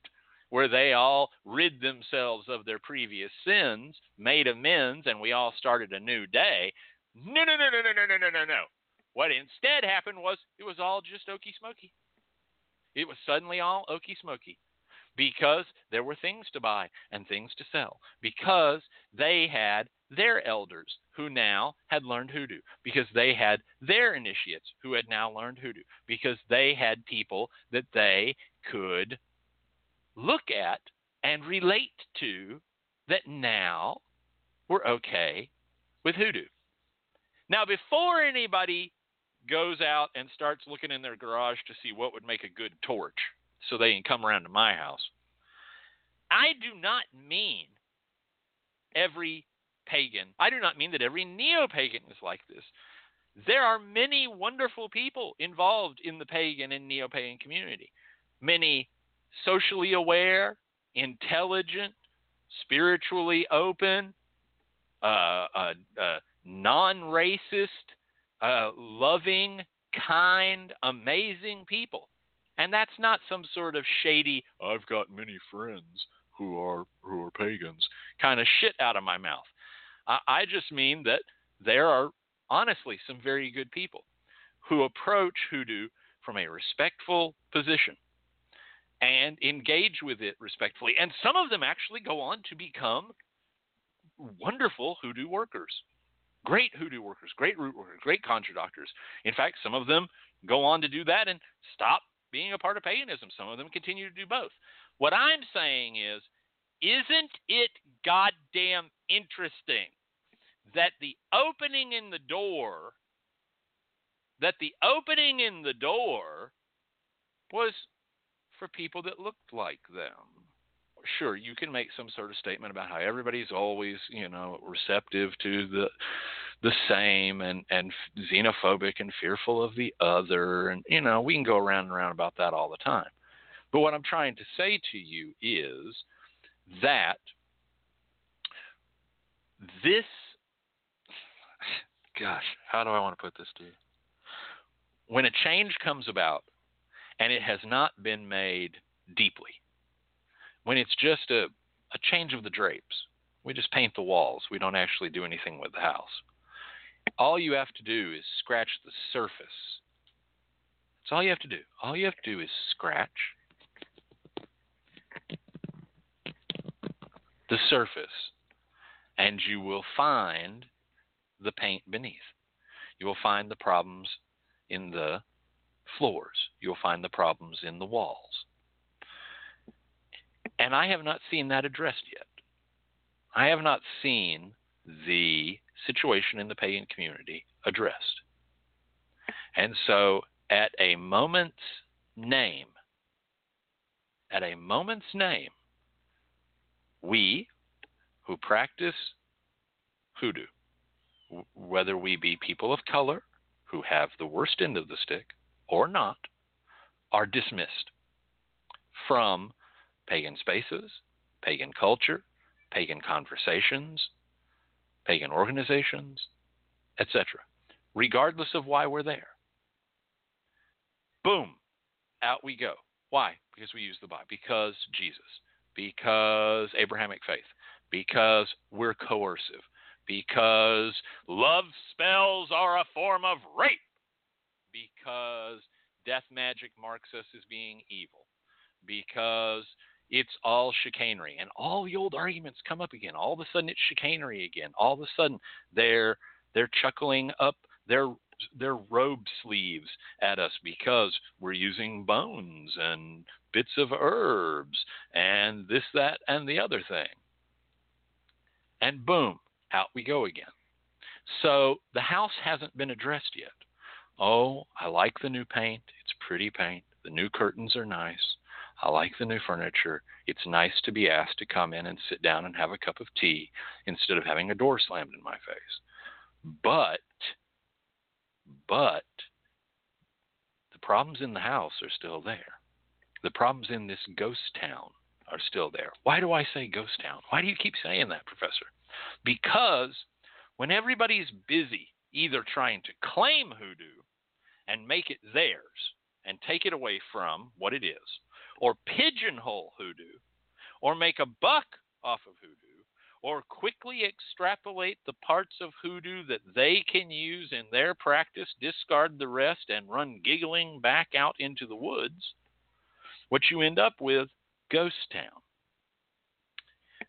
where they all rid themselves of their previous sins, made amends, and we all started a new day. No. What instead happened was it was all just okie smoky. It was suddenly all okie smoky because there were things to buy and things to sell, because they had their elders who now had learned hoodoo, because they had their initiates who had now learned hoodoo, because they had people that they could look at and relate to that now were okay with hoodoo. Now, before anybody goes out and starts looking in their garage to see what would make a good torch so they can come around to my house, I do not mean every pagan. I do not mean that every neo-pagan is like this. There are many wonderful people involved in the pagan and neo-pagan community, many socially aware, intelligent, spiritually open, non-racist, loving, kind, amazing people. And that's not some sort of shady, I've got many friends who are pagans kind of shit out of my mouth. I just mean that there are honestly some very good people who approach hoodoo from a respectful position and engage with it respectfully. And some of them actually go on to become wonderful hoodoo workers, great hoodoo workers, great root workers, great conjure doctors. In fact, some of them go on to do that and stop being a part of paganism. Some of them continue to do both. What I'm saying is, isn't it goddamn interesting that the opening in the door was for people that looked like them? Sure, you can make some sort of statement about how everybody's always, receptive to the same and xenophobic and fearful of the other. And, we can go around and around about that all the time. But what I'm trying to say to you is that this – gosh, how do I want to put this to you? When a change comes about and it has not been made deeply, when it's just a change of the drapes, we just paint the walls. We don't actually do anything with the house. All you have to do is scratch the surface. That's all you have to do. All you have to do is scratch the surface, and you will find the paint beneath. You will find the problems in the floors. You will find the problems in the walls. And I have not seen that addressed yet. I have not seen the situation in the pagan community addressed. And so at a moment's name, we who practice hoodoo, whether we be people of color who have the worst end of the stick or not, are dismissed from pagan spaces, pagan culture, pagan conversations, pagan organizations, etc., regardless of why we're there. Boom. Out we go. Why? Because we use the Bible. Because Jesus. Because Abrahamic faith. Because we're coercive. Because love spells are a form of rape. Because death magic marks us as being evil. Because It's all chicanery, and all the old arguments come up again. All of a sudden, it's chicanery again. All of a sudden, they're chuckling up their robe sleeves at us because we're using bones and bits of herbs and this, that, and the other thing. And boom, out we go again. So the house hasn't been addressed yet. Oh, I like the new paint. It's pretty paint. The new curtains are nice. I like the new furniture. It's nice to be asked to come in and sit down and have a cup of tea instead of having a door slammed in my face. But the problems in the house are still there. The problems in this ghost town are still there. Why do I say ghost town? Why do you keep saying that, Professor? Because when everybody's busy either trying to claim hoodoo and make it theirs and take it away from what it is, or pigeonhole hoodoo, or make a buck off of hoodoo, or quickly extrapolate the parts of hoodoo that they can use in their practice, discard the rest, and run giggling back out into the woods, what you end up with, ghost town.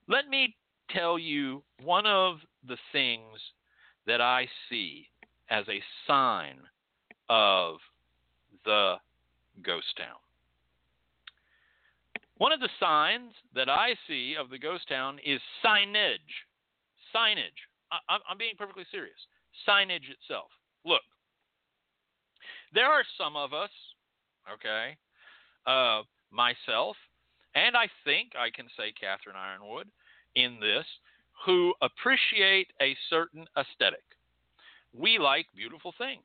Let me tell you one of the things that I see as a sign of the ghost town. One of the signs that I see of the ghost town is signage. Signage. I'm being perfectly serious. Signage itself. Look, there are some of us, okay, myself, and I think I can say Catherine Ironwood in this, who appreciate a certain aesthetic. We like beautiful things.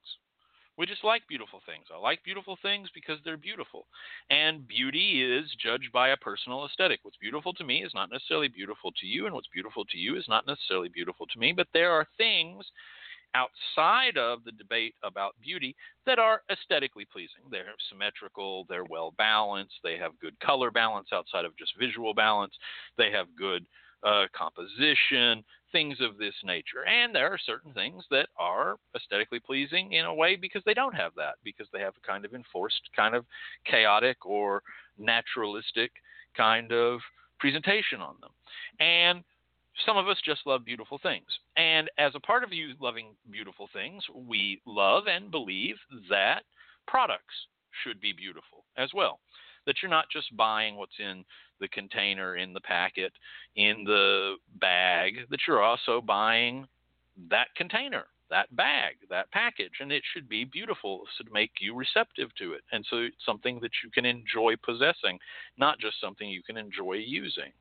We just like beautiful things. I like beautiful things because they're beautiful. And beauty is judged by a personal aesthetic. What's beautiful to me is not necessarily beautiful to you, and what's beautiful to you is not necessarily beautiful to me. But there are things outside of the debate about beauty that are aesthetically pleasing. They're symmetrical. They're well balanced. They have good color balance outside of just visual balance. They have good composition, things of this nature. And there are certain things that are aesthetically pleasing in a way because they don't have that, because they have a kind of enforced, kind of chaotic or naturalistic kind of presentation on them. And some of us just love beautiful things. And as a part of you loving beautiful things, we love and believe that products should be beautiful as well. That you're not just buying what's in the container, in the packet, in the bag, that you're also buying that container, that bag, that package, and it should be beautiful, so to make you receptive to it. And so it's something that you can enjoy possessing, not just something you can enjoy using.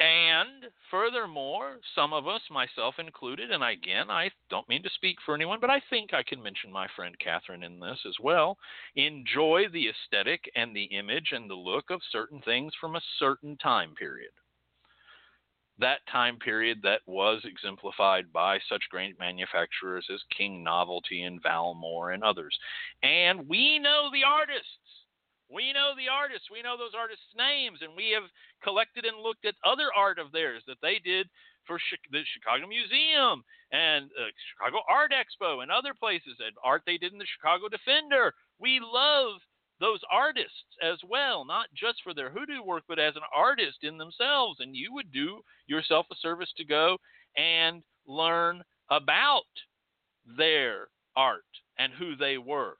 And furthermore, some of us, myself included, and again, I don't mean to speak for anyone, but I think I can mention my friend Catherine in this as well, enjoy the aesthetic and the image and the look of certain things from a certain time period. That time period that was exemplified by such great manufacturers as King Novelty and Valmore and others. And we know the artists. We know the artists. We know those artists' names, and we have collected and looked at other art of theirs that they did for the Chicago Museum and Chicago Art Expo and other places, and art they did in the Chicago Defender. We love those artists as well, not just for their hoodoo work, but as an artist in themselves. And you would do yourself a service to go and learn about their art and who they were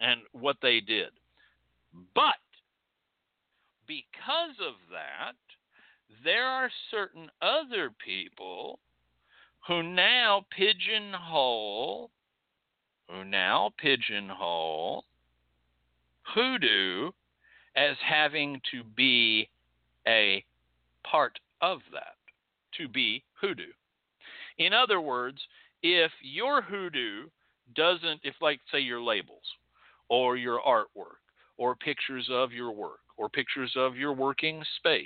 and what they did. But because of that, there are certain other people who now pigeonhole hoodoo as having to be a part of that, to be hoodoo. In other words, if your hoodoo doesn't, if like say your labels or your artwork, or pictures of your work, or pictures of your working space,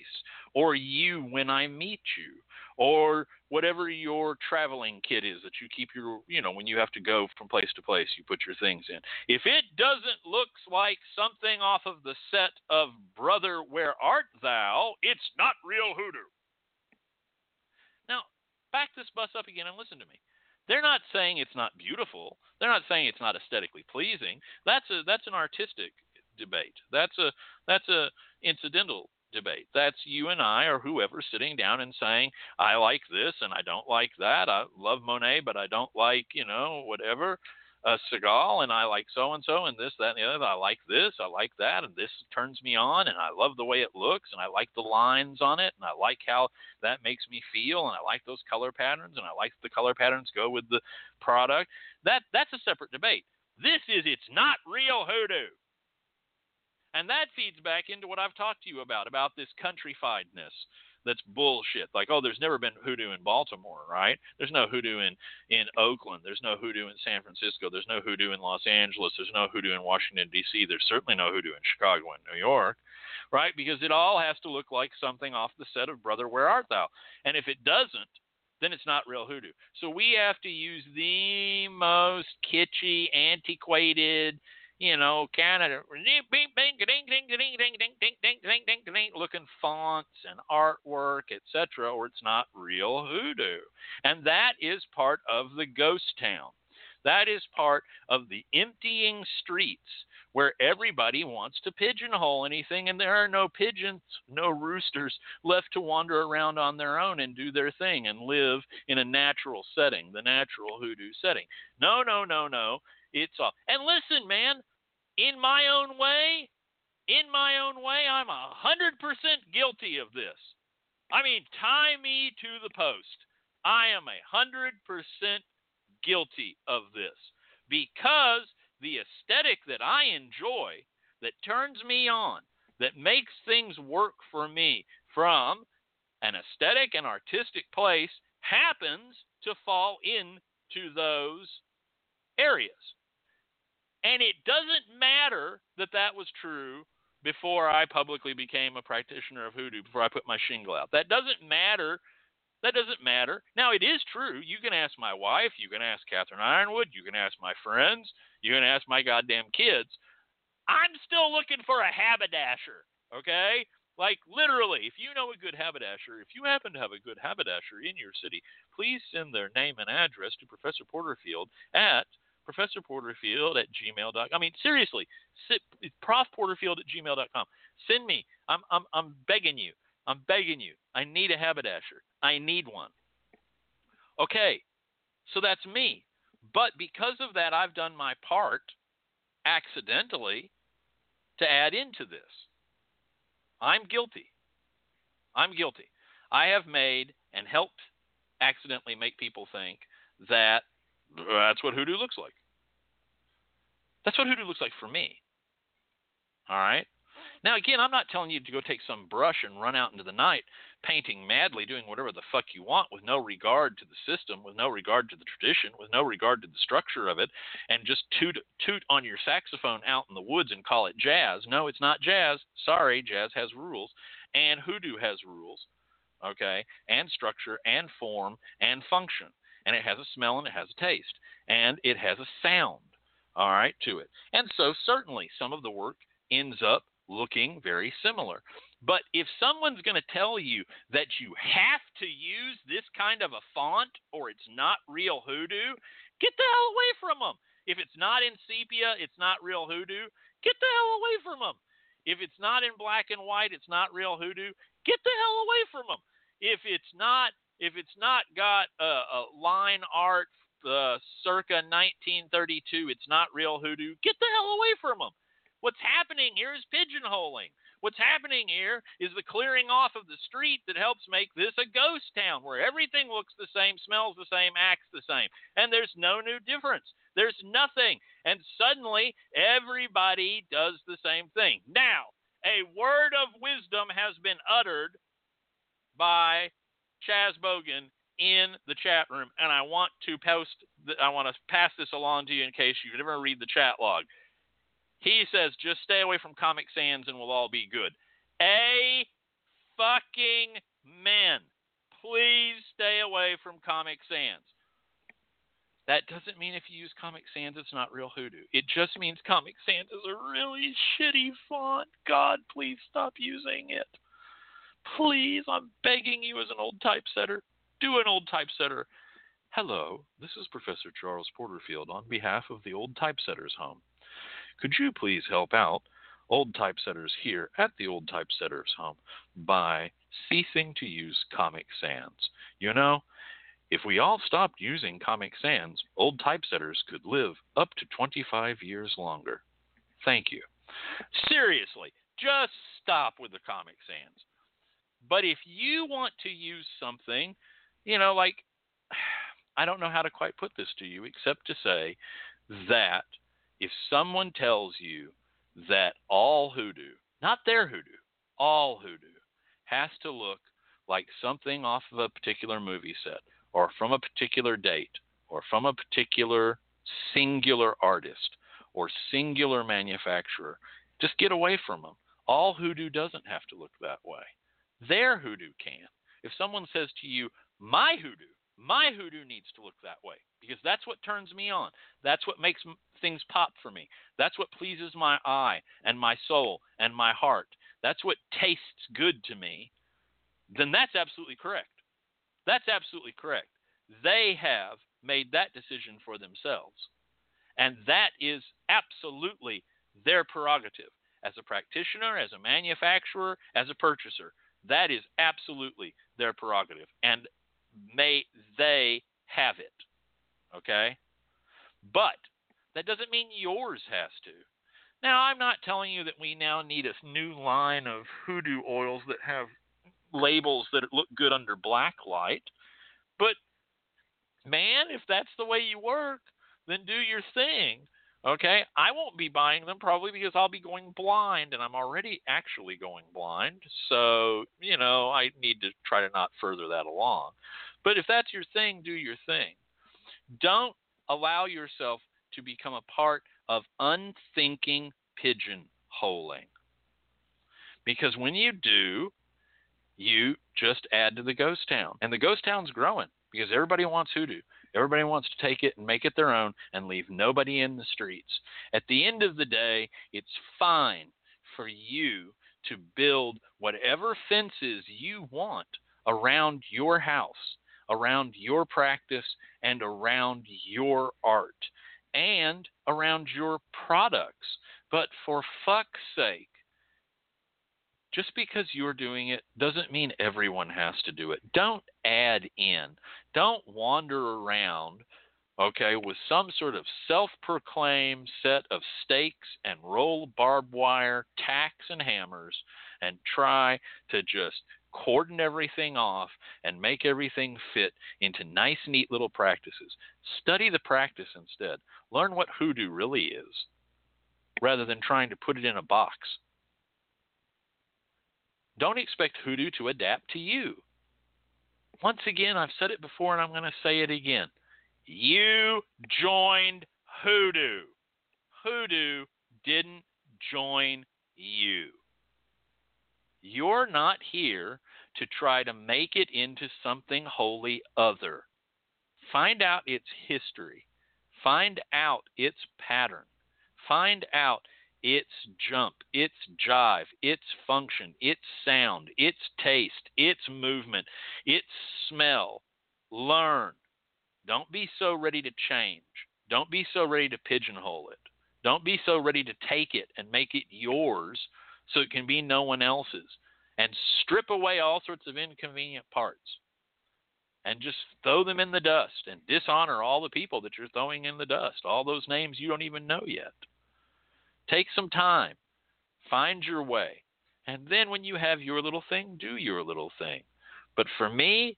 or you when I meet you, or whatever your traveling kit is that you keep your, when you have to go from place to place, you put your things in. If it doesn't look like something off of the set of Brother Where Art Thou, it's not real hoodoo. Now, back this bus up again and listen to me. They're not saying it's not beautiful. They're not saying it's not aesthetically pleasing. That's an artistic debate. That's a incidental debate. That's you and I or whoever sitting down and saying, I like this and I don't like that. I love Monet, but I don't like, whatever. Seagal, and I like so-and-so, and this, that, and the other. I like this, I like that, and this turns me on, and I love the way it looks, and I like the lines on it, and I like how that makes me feel, and I like those color patterns, and I like the color patterns go with the product. That's a separate debate. This is It's Not Real Hoodoo. And that feeds back into what I've talked to you about this countryfiedness. That's bullshit. Like, oh, there's never been hoodoo in Baltimore, right? There's no hoodoo in Oakland. There's no hoodoo in San Francisco. There's no hoodoo in Los Angeles. There's no hoodoo in Washington, D.C. There's certainly no hoodoo in Chicago and New York, right? Because it all has to look like something off the set of Brother Where Art Thou? And if it doesn't, then it's not real hoodoo. So we have to use the most kitschy, antiquated, Canada looking fonts and artwork, etc., or it's not real hoodoo. And that is part of the ghost town. That is part of the emptying streets where everybody wants to pigeonhole anything, and there are no pigeons, no roosters left to wander around on their own and do their thing and live in a natural setting, the natural hoodoo setting. No. It's all. And listen, man, in my own way, I'm 100% guilty of this. I mean, tie me to the post. I am 100% guilty of this because the aesthetic that I enjoy, that turns me on, that makes things work for me from an aesthetic and artistic place happens to fall into those areas. And it doesn't matter that was true before I publicly became a practitioner of hoodoo, before I put my shingle out. That doesn't matter. Now, it is true. You can ask my wife. You can ask Catherine Ironwood. You can ask my friends. You can ask my goddamn kids. I'm still looking for a haberdasher, okay? Like, literally, if you know a good haberdasher, if you happen to have a good haberdasher in your city, please send their name and address to Professor Porterfield at professorporterfield@gmail.com. I mean, seriously, profporterfield@gmail.com. Send me. I'm begging you. I need a haberdasher. I need one. Okay, so that's me. But because of that, I've done my part accidentally to add into this. I'm guilty. I have made and helped accidentally make people think that that's what hoodoo looks like. That's what hoodoo looks like for me. All right? Now, again, I'm not telling you to go take some brush and run out into the night painting madly, doing whatever the fuck you want with no regard to the system, with no regard to the tradition, with no regard to the structure of it, and just toot on your saxophone out in the woods and call it jazz. No, it's not jazz. Sorry, jazz has rules, and hoodoo has rules, okay, and structure and form and function, and it has a smell and it has a taste, and it has a sound, all right, to it. And so certainly some of the work ends up looking very similar. But if someone's going to tell you that you have to use this kind of a font or it's not real hoodoo, get the hell away from them. If it's not in sepia, it's not real hoodoo, get the hell away from them. If it's not in black and white, it's not real hoodoo, get the hell away from them. If it's not got a line art circa 1932, it's not real hoodoo, get the hell away from them. What's happening here is pigeonholing. What's happening here is the clearing off of the street that helps make this a ghost town where everything looks the same, smells the same, acts the same, and there's no new difference. There's nothing. And suddenly, everybody does the same thing. Now, a word of wisdom has been uttered by Chaz Bogan in the chat room, and I want to pass this along to you in case you never read the chat log. He says, just stay away from Comic Sans and we'll all be good. Amen. Please stay away from Comic Sans. That doesn't mean if you use Comic Sans, it's not real hoodoo. It just means Comic Sans is a really shitty font. God, please stop using it. Please, I'm begging you as an old typesetter. Do an old typesetter. Hello, this is Professor Charles Porterfield on behalf of the Old Typesetters Home. Could you please help out old typesetters here at the old typesetters home by ceasing to use Comic Sans. You know, if we all stopped using Comic Sans, old typesetters could live up to 25 years longer. Thank you. Seriously, just stop with the Comic Sans. But if you want to use something, you know, like, I don't know how to quite put this to you except to say that if someone tells you that all hoodoo, not their hoodoo, all hoodoo has to look like something off of a particular movie set or from a particular date or from a particular singular artist or singular manufacturer, just get away from them. All hoodoo doesn't have to look that way. Their hoodoo can. If someone says to you, my hoodoo needs to look that way because that's what turns me on. That's what makes things pop for me. That's what pleases my eye and my soul and my heart. That's what tastes good to me. Then that's absolutely correct. That's absolutely correct. They have made that decision for themselves. And that is absolutely their prerogative as a practitioner, as a manufacturer, as a purchaser. That is absolutely their prerogative. And may they have it, okay? But that doesn't mean yours has to. Now, I'm not telling you that we now need a new line of hoodoo oils that have labels that look good under black light. But, man, if that's the way you work, then do your thing, okay? I won't be buying them probably because I'll be going blind, and I'm already actually going blind. So, you know, I need to try to not further that along. But if that's your thing, do your thing. Don't allow yourself to become a part of unthinking pigeonholing. Because when you do, you just add to the ghost town. And the ghost town's growing because everybody wants hoodoo. Everybody wants to take it and make it their own and leave nobody in the streets. At the end of the day, it's fine for you to build whatever fences you want around your house, around your practice, and around your art, and around your products. But for fuck's sake, just because you're doing it doesn't mean everyone has to do it. Don't add in. Don't wander around, okay, with some sort of self-proclaimed set of stakes and roll barbed wire, tacks and hammers, and try to just cordon everything off and make everything fit into nice, neat little practices. Study the practice instead. Learn what hoodoo really is rather than trying to put it in a box. Don't expect hoodoo to adapt to you. Once again, I've said it before and I'm going to say it again. You joined hoodoo. Hoodoo didn't join you. You're not here to try to make it into something wholly other. Find out its history. Find out its pattern. Find out its jump, its jive, its function, its sound, its taste, its movement, its smell. Learn. Don't be so ready to change. Don't be so ready to pigeonhole it. Don't be so ready to take it and make it yours so it can be no one else's. And strip away all sorts of inconvenient parts. And just throw them in the dust and dishonor all the people that you're throwing in the dust. All those names you don't even know yet. Take some time, find your way, and then when you have your little thing, do your little thing. But for me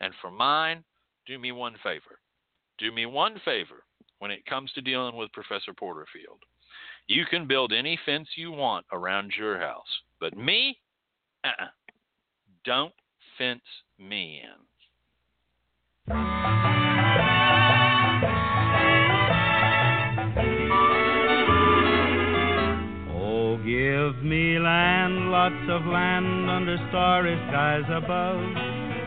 and for mine, do me one favor. Do me one favor when it comes to dealing with Professor Porterfield. You can build any fence you want around your house, but me, don't fence me in. Give me land, lots of land under starry skies above.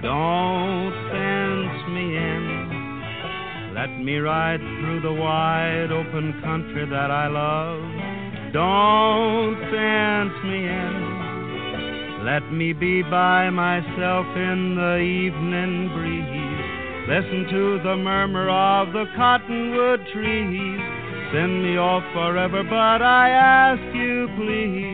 Don't fence me in. Let me ride through the wide open country that I love. Don't fence me in. Let me be by myself in the evening breeze. Listen to the murmur of the cottonwood trees. Send me off forever, but I ask you, please.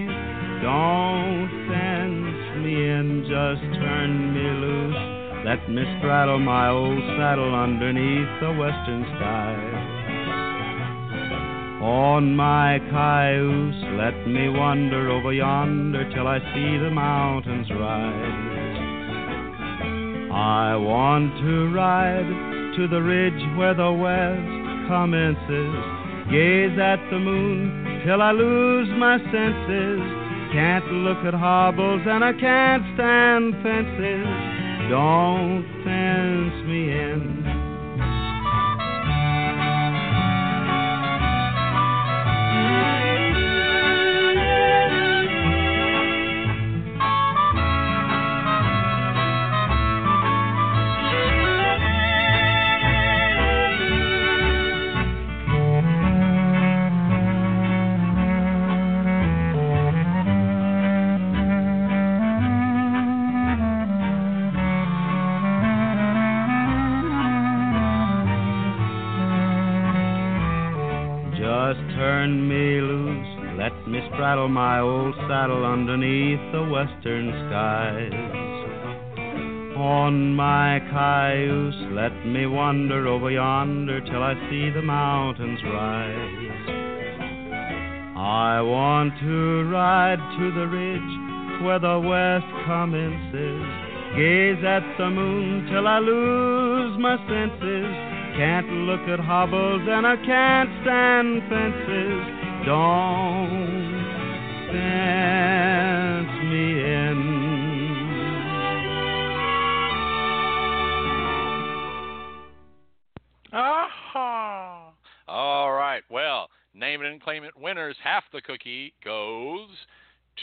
just turned me loose. Let me straddle my old saddle underneath the western sky. On my cayuse, let me wander over yonder till I see the mountains rise. I want to ride to the ridge where the west commences, gaze at the moon till I lose my senses. Can't look at hobbles and I can't stand fences. Don't fence me in. Straddle my old saddle underneath the western skies. On my cayuse, let me wander over yonder till I see the mountains rise. I want to ride to the ridge where the west commences, gaze at the moon till I lose my senses. Can't look at hobbles and I can't stand fences. Don't dance me in. Aha! All right, well, name it and claim it winners. Half the cookie goes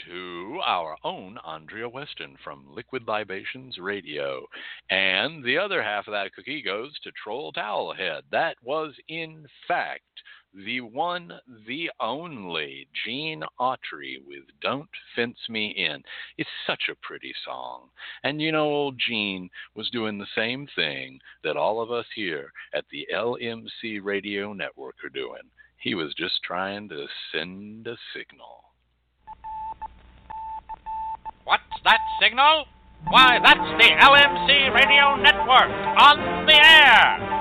to our own Andrea Weston from Liquid Libations Radio. And the other half of that cookie goes to Troll Towelhead. That was, in fact, the one, the only Gene Autry with Don't Fence Me In. It's such a pretty song. And you know, old Gene was doing the same thing that all of us here at the LMC Radio Network are doing. He was just trying to send a signal. What's that signal? Why, that's the LMC Radio Network on the air!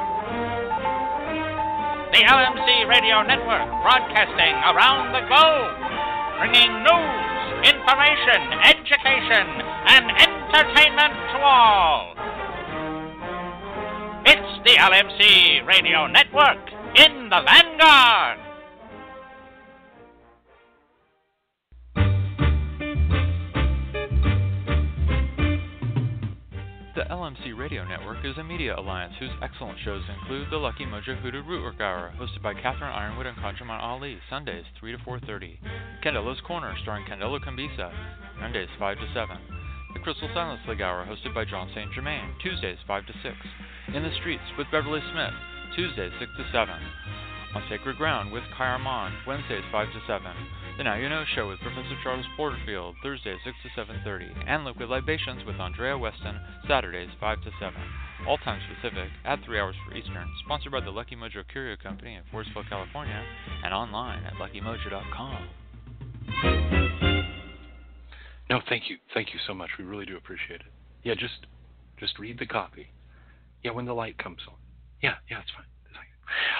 The LMC Radio Network, broadcasting around the globe, bringing news, information, education, and entertainment to all. It's the LMC Radio Network in the vanguard. The LMC Radio Network is a media alliance whose excellent shows include The Lucky Mojo Hoodoo Rootwork Hour, hosted by Catherine Ironwood and Kanjaman Ali, Sundays 3 to 4:30. Candelo's Corner, starring Candelo Cambisa, Mondays 5 to 7. The Crystal Silence League Hour, hosted by John St. Germain, Tuesdays 5 to 6. In the Streets with Beverly Smith, Tuesdays 6 to 7. On Sacred Ground with Kai Armand, Wednesdays 5 to 7. The Now You Know Show with Professor Charles Porterfield, Thursdays 6 to 7:30, and Liquid Libations with Andrea Weston, Saturdays 5 to 7, all times Pacific, at 3 hours for Eastern, sponsored by the Lucky Mojo Curio Company in Forestville, California, and online at LuckyMojo.com. No, thank you. Thank you so much. We really do appreciate it. Yeah, just read the copy. Yeah, when the light comes on. Yeah, it's fine.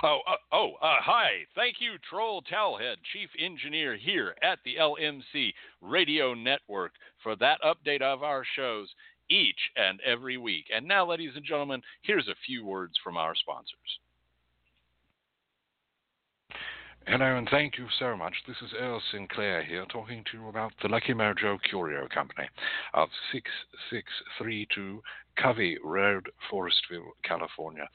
Hi. Thank you, Troll Towelhead, Chief Engineer here at the LMC Radio Network, for that update of our shows each and every week. And now, ladies and gentlemen, here's a few words from our sponsors. Hello, and thank you so much. This is Earl Sinclair here, talking to you about the Lucky Mojo Curio Company of 6632 Covey Road, Forestville, California.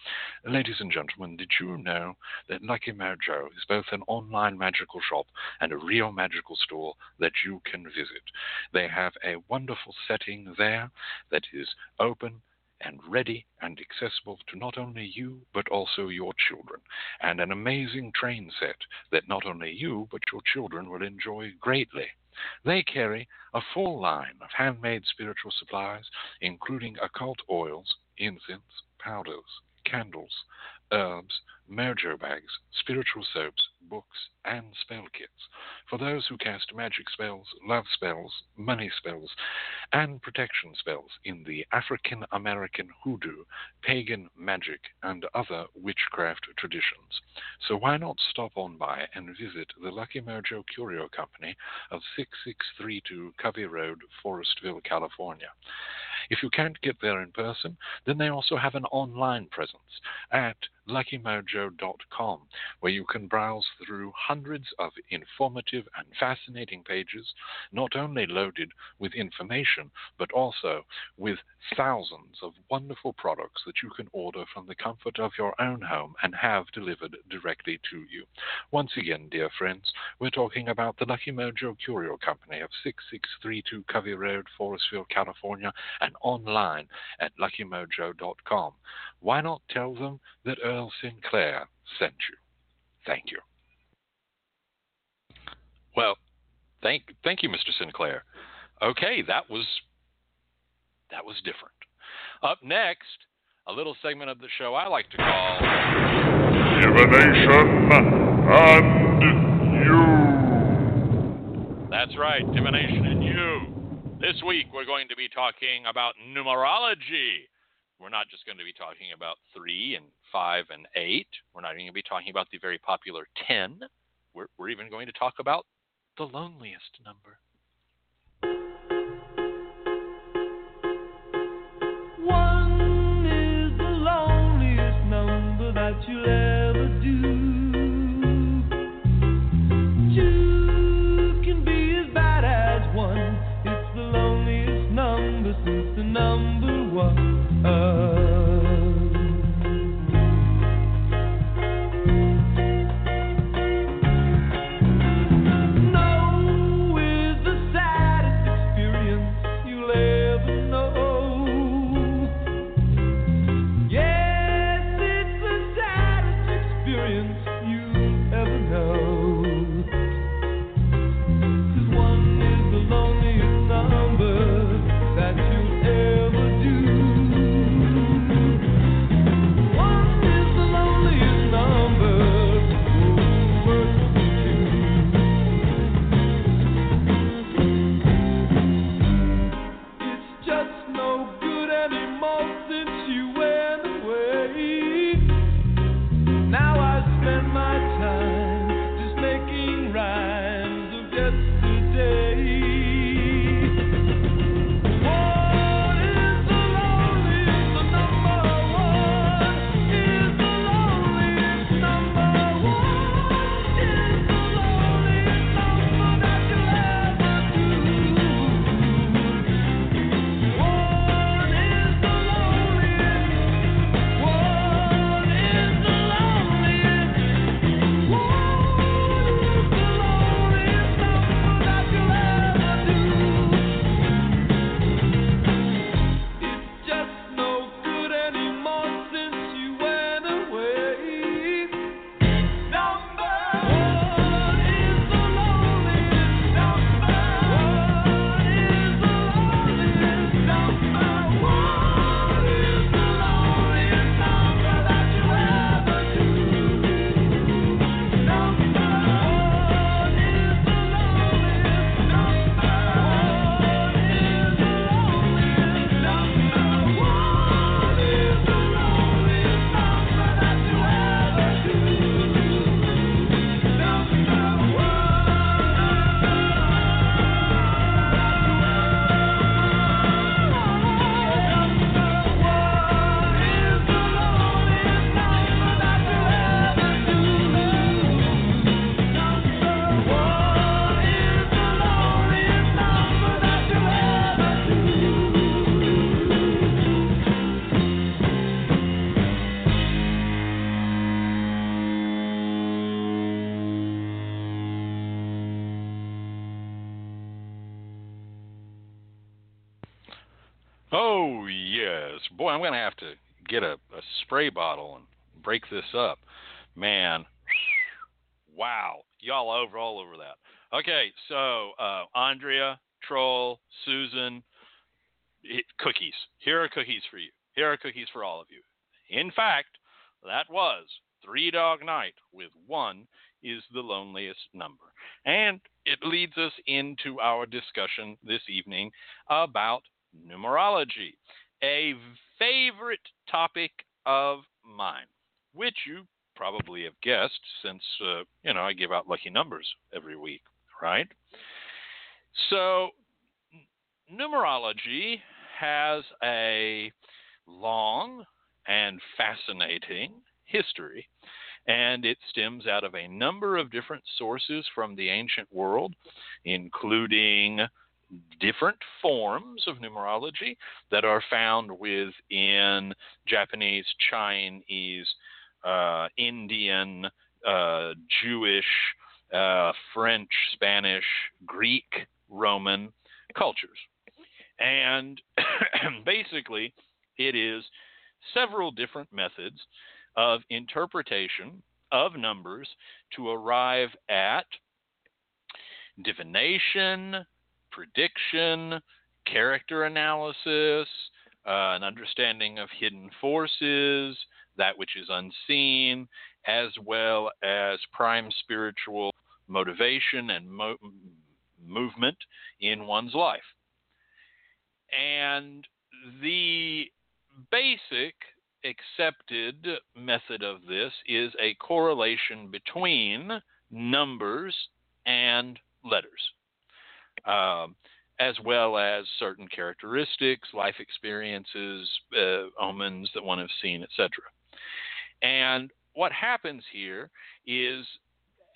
Ladies and gentlemen, did you know that Lucky Mojo is both an online magical shop and a real magical store that you can visit? They have a wonderful setting there that is open and ready and accessible to not only you, but also your children, and an amazing train set that not only you, but your children will enjoy greatly. They carry a full line of handmade spiritual supplies, including occult oils, incense, powders, candles, herbs, mojo bags, spiritual soaps, books, and spell kits for those who cast magic spells, love spells, money spells, and protection spells in the African-American hoodoo, pagan magic, and other witchcraft traditions. So why not stop on by and visit the Lucky Mojo Curio Company of 6632 Covey Road, Forestville, California. If you can't get there in person, then they also have an online presence at LuckyMojo.com, where you can browse through hundreds of informative and fascinating pages, not only loaded with information, but also with thousands of wonderful products that you can order from the comfort of your own home and have delivered directly to you. Once again, dear friends, we're talking about the Lucky Mojo Curio Company of 6632 Covey Road, Forestville, California, and online at LuckyMojo.com. Why not tell them that Earl Sinclair sent you? Thank you. Well, thank you, Mr. Sinclair. Okay, that was different. Up next, a little segment of the show I like to call Divination and You. That's right, Divination and You. This week we're going to be talking about numerology. We're not just going to be talking about 3 and 5 and 8. We're not even going to be talking about the very popular 10. We're even going to talk about the loneliest number. One is the loneliest number that you'll ever do. 2 can be as bad as 1. It's the loneliest number since the number 1. No is the saddest experience you'll ever know. Yes, it's the saddest experience you'll ever know. 'Cause 1 is the loneliest number that you'll ever do. Boy, I'm going to have to get a spray bottle and break this up. Man, wow. Y'all all over that. Okay, so Andrea, Troll, Susan, cookies. Here are cookies for you. Here are cookies for all of you. In fact, That was Three Dog Night with One is the Loneliest Number. And it leads us into our discussion this evening about numerology, a favorite topic of mine, which you probably have guessed since, I give out lucky numbers every week, right? So numerology has a long and fascinating history, and it stems out of a number of different sources from the ancient world, including different forms of numerology that are found within Japanese, Chinese, Indian, Jewish, French, Spanish, Greek, Roman cultures. And basically, it is several different methods of interpretation of numbers to arrive at divination, prediction, character analysis, an understanding of hidden forces, that which is unseen, as well as prime spiritual motivation and movement in one's life. And the basic accepted method of this is a correlation between numbers and letters, as well as certain characteristics, life experiences, omens that one has seen, etc. And what happens here is,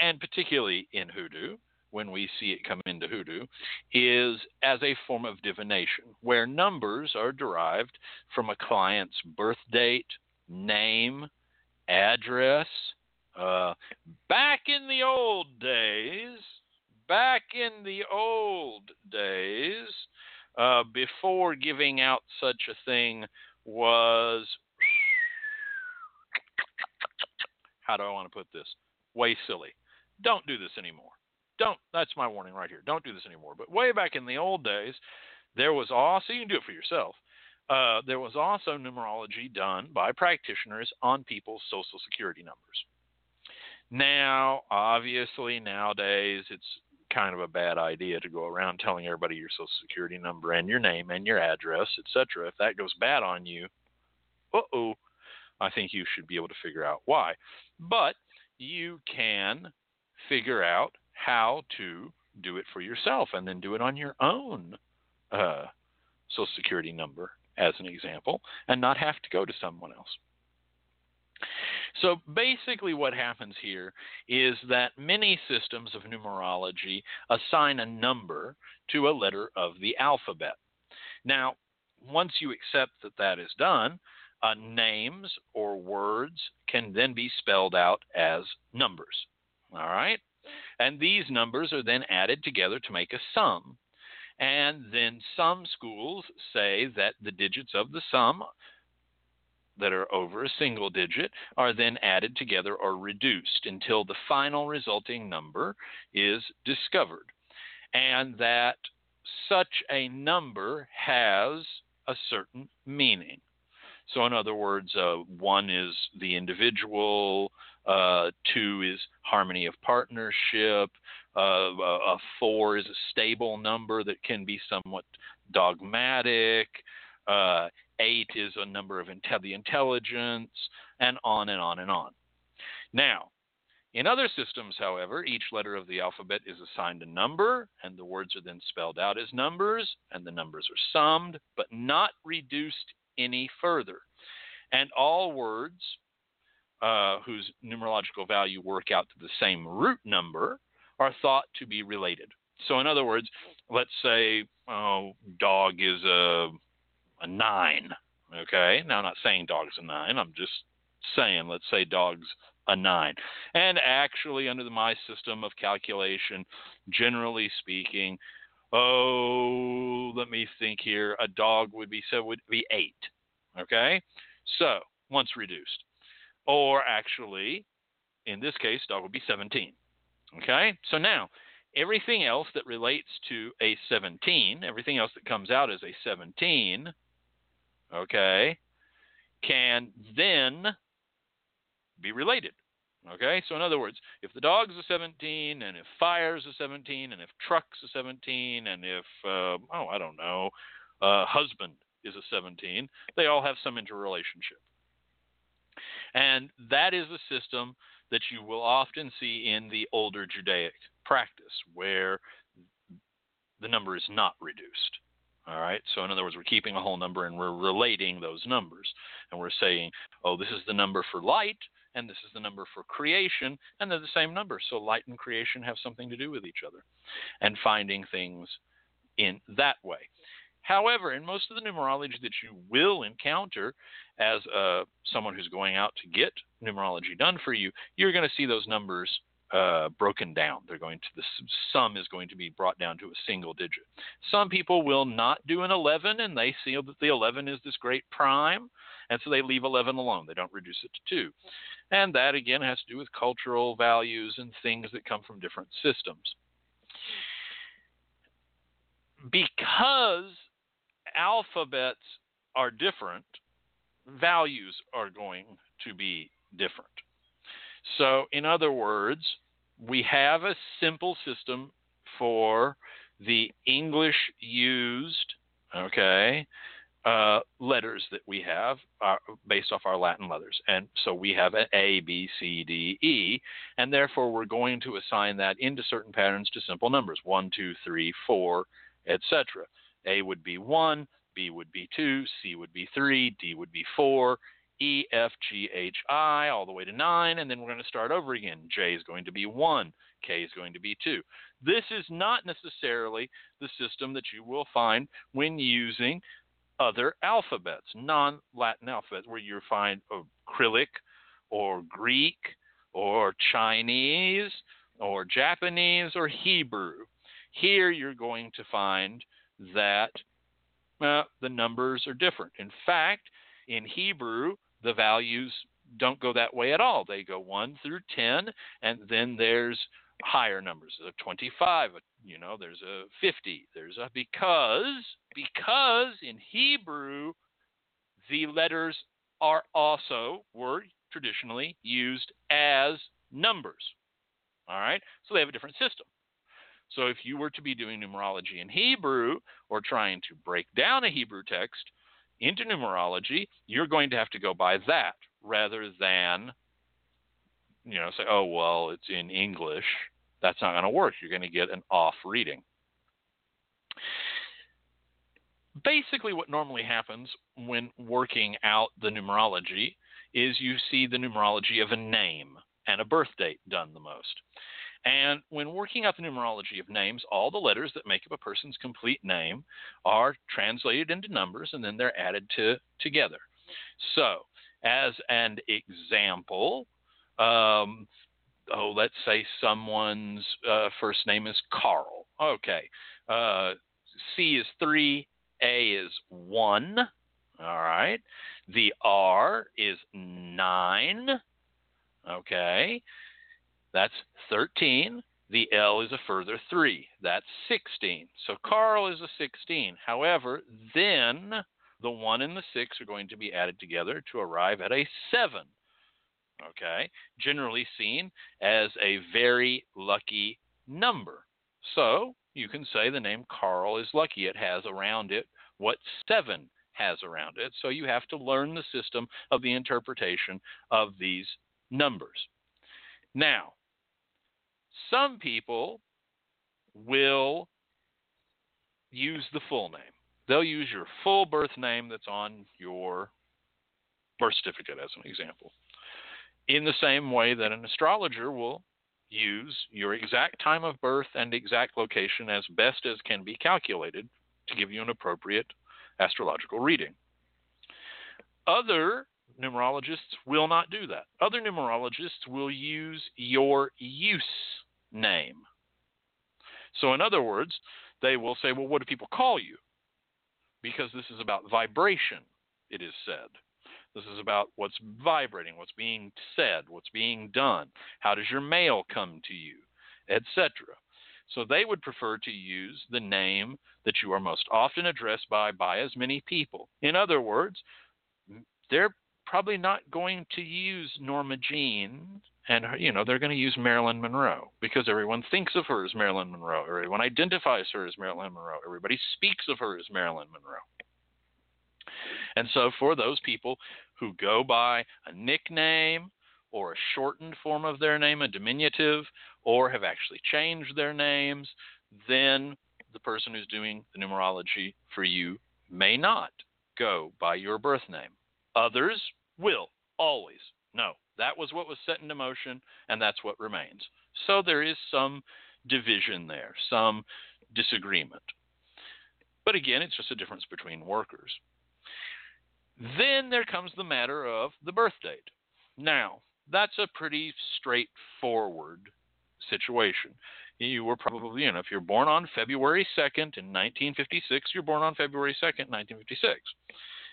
and particularly in hoodoo, when we see it come into hoodoo, is as a form of divination, where numbers are derived from a client's birth date, name, address. Back in the old days, before giving out such a thing was, how do I want to put this? Way silly. Don't do this anymore. That's my warning right here. Don't do this anymore. But way back in the old days, there was also, you can do it for yourself, there was also numerology done by practitioners on people's social security numbers. Now, obviously, nowadays, it's kind of a bad idea to go around telling everybody your social security number and your name and your address, etc. If that goes bad on you, I think you should be able to figure out why. But you can figure out how to do it for yourself and then do it on your own social security number, as an example, and not have to go to someone else. So basically what happens here is that many systems of numerology assign a number to a letter of the alphabet. Now, once you accept that that is done, names or words can then be spelled out as numbers. All right? And these numbers are then added together to make a sum. And then some schools say that the digits of the sum that are over a single digit are then added together or reduced until the final resulting number is discovered. And that such a number has a certain meaning. So in other words, one is the individual, two is harmony of partnership, a four is a stable number that can be somewhat dogmatic, eight is a number of the intelligence, and on and on and on. Now, in other systems, however, each letter of the alphabet is assigned a number, and the words are then spelled out as numbers, and the numbers are summed, but not reduced any further. And all words whose numerological value work out to the same root number are thought to be related. So in other words, let's say dog is a 9, okay? Now, I'm not saying dog's a 9. I'm just saying let's say dog's a 9. And actually, under my system of calculation, generally speaking, let me think here. A dog would be 8, okay? So once reduced. Or actually, in this case, dog would be 17, okay? So now, everything else that relates to a 17, everything else that comes out as a 17, okay, can then be related. Okay, so in other words, if the dog's a 17, and if fire's a 17, and if truck's a 17, and if, husband is a 17, they all have some interrelationship. And that is the system that you will often see in the older Judaic practice, where the number is not reduced. All right, so in other words, we're keeping a whole number and we're relating those numbers. And we're saying, oh, this is the number for light, and this is the number for creation, and they're the same number. So light and creation have something to do with each other, and finding things in that way. However, in most of the numerology that you will encounter as someone who's going out to get numerology done for you, you're going to see those numbers broken down. They're going to, the sum is going to be brought down to a single digit. Some people will not do an 11, and they see that the 11 is this great prime, and so they leave 11 alone. They don't reduce it to 2. And that, again, has to do with cultural values and things that come from different systems. Because alphabets are different, values are going to be different. So, in other words, we have a simple system for the English-used, letters that we have are based off our Latin letters. And so we have an A, B, C, D, E, and therefore we're going to assign that into certain patterns to simple numbers, 1, 2, 3, 4, etc. A would be 1, B would be 2, C would be 3, D would be 4, E, F, G, H, I, all the way to 9, and then we're going to start over again. J is going to be 1, K is going to be 2. This is not necessarily the system that you will find when using other alphabets, non-Latin alphabets, where you find Cyrillic or Greek or Chinese or Japanese or Hebrew. Here you're going to find that the numbers are different. In fact, in Hebrew, the values don't go that way at all. They go 1 through 10, and then there's higher numbers. There's a 25, there's a 50. There's a because in Hebrew, the letters were traditionally used as numbers. All right? So they have a different system. So if you were to be doing numerology in Hebrew or trying to break down a Hebrew text into numerology, you're going to have to go by that rather than, say, oh, well, it's in English. That's not going to work. You're going to get an off reading. Basically, what normally happens when working out the numerology is you see the numerology of a name and a birth date done the most. And when working out the numerology of names, all the letters that make up a person's complete name are translated into numbers, and then they're added together. So, as an example, let's say someone's first name is Carl. Okay. C is 3, A is 1. All right. The R is 9. Okay. That's 13. The L is a further 3. That's 16. So Carl is a 16. However, then the 1 and the 6 are going to be added together to arrive at a 7. Okay? Generally seen as a very lucky number. So you can say the name Carl is lucky. It has around it what 7 has around it. So you have to learn the system of the interpretation of these numbers. Now, some people will use the full name. They'll use your full birth name that's on your birth certificate as an example, in the same way that an astrologer will use your exact time of birth and exact location as best as can be calculated to give you an appropriate astrological reading. Other numerologists will not do that. Other numerologists will use your use name. So in other words, they will say, well, what do people call you? Because this is about vibration, it is said. This is about what's vibrating, what's being said, what's being done. How does your mail come to you, etc. So they would prefer to use the name that you are most often addressed by as many people. In other words, their probably not going to use Norma Jean, and they're going to use Marilyn Monroe, because everyone thinks of her as Marilyn Monroe. Everyone identifies her as Marilyn Monroe. Everybody speaks of her as Marilyn Monroe. And so for those people who go by a nickname or a shortened form of their name, a diminutive, or have actually changed their names, then the person who's doing the numerology for you may not go by your birth name. Others will always. No, that was what was set into motion, and that's what remains. So there is some division there, some disagreement. But again, it's just a difference between workers. Then there comes the matter of the birth date. Now, that's a pretty straightforward situation. You were probably, if you're born on February 2nd in 1956, you're born on February 2nd, 1956.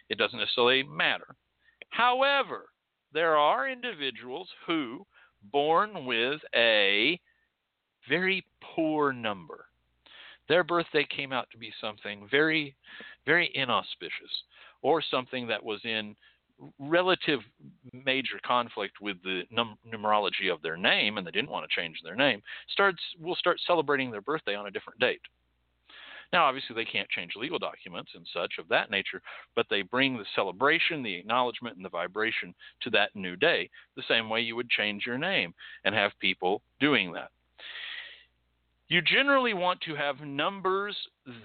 It doesn't necessarily matter. However, there are individuals who, born with a very poor number, their birthday came out to be something very, very inauspicious, or something that was in relative major conflict with the numerology of their name, and they didn't want to change their name, will start celebrating their birthday on a different date. Now, obviously, they can't change legal documents and such of that nature, but they bring the celebration, the acknowledgement, and the vibration to that new day, the same way you would change your name and have people doing that. You generally want to have numbers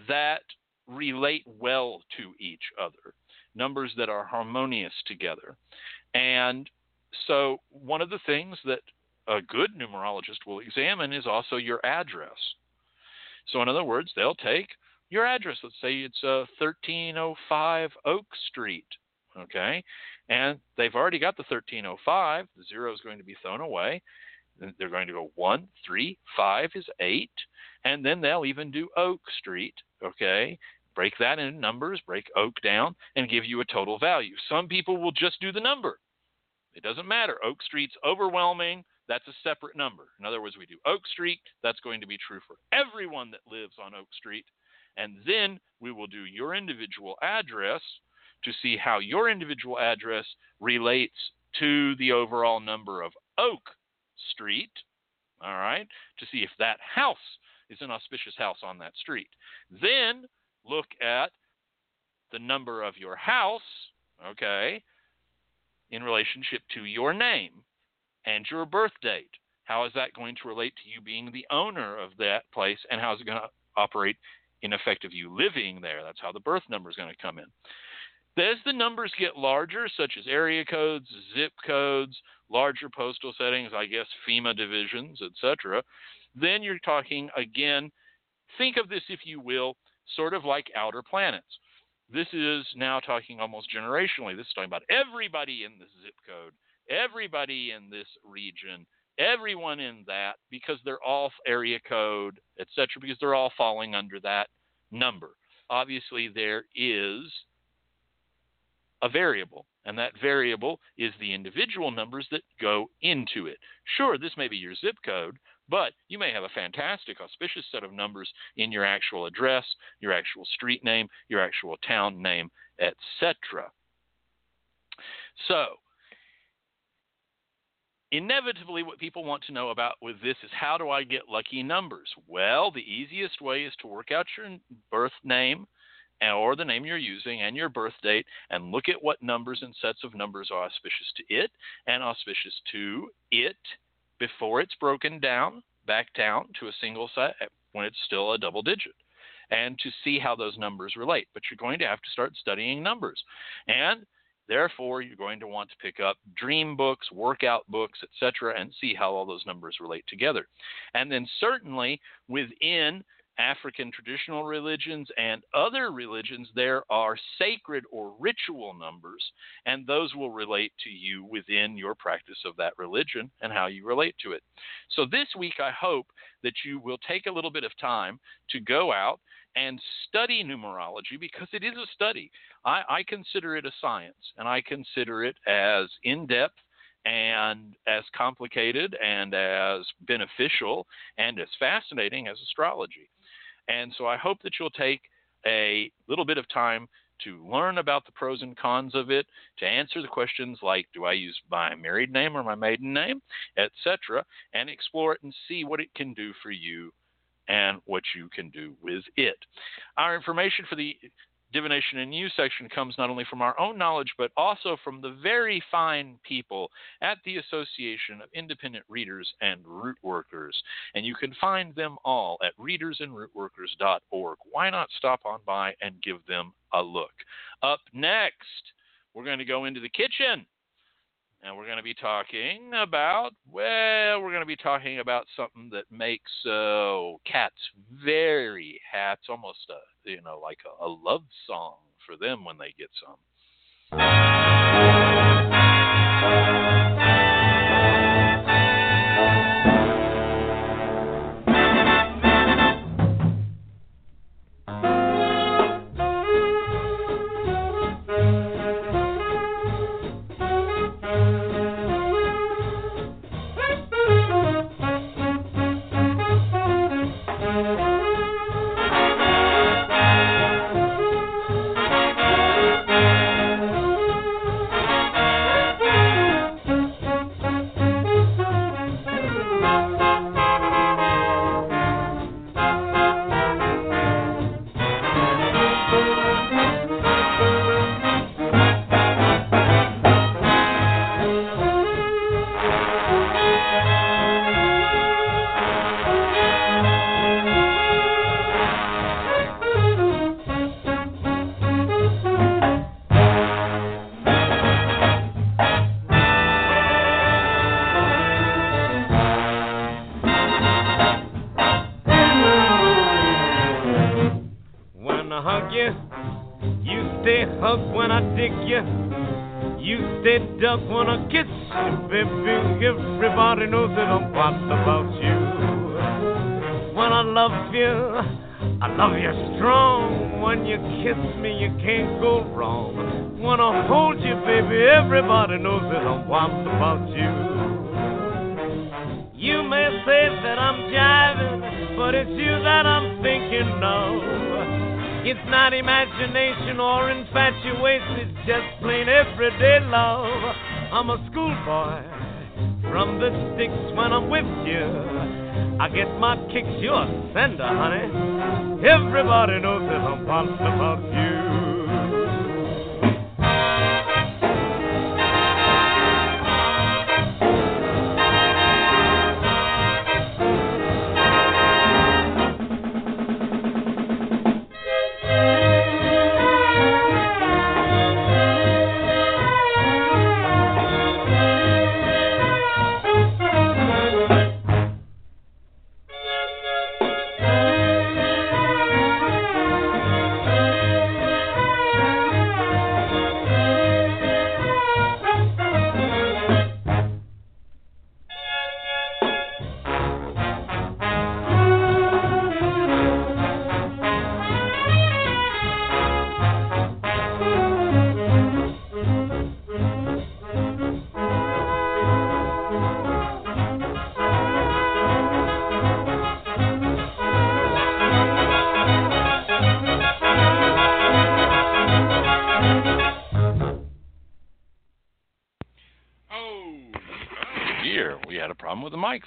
that relate well to each other, numbers that are harmonious together. And so one of the things that a good numerologist will examine is also your address. So in other words, they'll take your address. Let's say it's 1305 Oak Street, okay? And they've already got the 1305. The zero is going to be thrown away. They're going to go 1, 3, 5 is 8. And then they'll even do Oak Street, okay? Break that into numbers, break Oak down, and give you a total value. Some people will just do the number. It doesn't matter. Oak Street's overwhelming. That's a separate number. In other words, we do Oak Street. That's going to be true for everyone that lives on Oak Street. And then we will do your individual address to see how your individual address relates to the overall number of Oak Street, all right, to see if that house is an auspicious house on that street. Then look at the number of your house, okay, in relationship to your name and your birth date. How is that going to relate to you being the owner of that place, and how is it going to operate in effect of you living there? That's how the birth number is going to come in. As the numbers get larger, such as area codes, zip codes, larger postal settings, I guess FEMA divisions, etc., then you're talking, again, think of this, if you will, sort of like outer planets. This is now talking almost generationally. This is talking about everybody in this zip code, everybody in this region, everyone in that, because they're all area code, etc., because they're all falling under that number. Obviously, there is a variable, and that variable is the individual numbers that go into it. Sure, this may be your zip code, but you may have a fantastic, auspicious set of numbers in your actual address, your actual street name, your actual town name, etc. So, inevitably, what people want to know about with this is, how do I get lucky numbers? Well, the easiest way is to work out your birth name or the name you're using and your birth date, and look at what numbers and sets of numbers are auspicious to it and auspicious to it before it's broken down, back down to a single set when it's still a double digit, and to see how those numbers relate. But you're going to have to start studying numbers. And therefore, you're going to want to pick up dream books, workout books, etc., and see how all those numbers relate together. And then certainly within African traditional religions and other religions, there are sacred or ritual numbers, and those will relate to you within your practice of that religion and how you relate to it. So this week, I hope that you will take a little bit of time to go out and study numerology, because it is a study. I consider it a science, and I consider it as in-depth and as complicated and as beneficial and as fascinating as astrology. And so I hope that you'll take a little bit of time to learn about the pros and cons of it, to answer the questions like, do I use my married name or my maiden name, etc., and explore it and see what it can do for you and what you can do with it. Our information for the Divination in You section comes not only from our own knowledge, but also from the very fine people at the Association of Independent Readers and Root Workers. And you can find them all at readersandrootworkers.org. Why not stop on by and give them a look? Up next, we're going to go into the kitchen. And we're going to be talking about, well, we're going to be talking about something that makes cats very happy. It's almost a, you know, like a love song for them when they get some.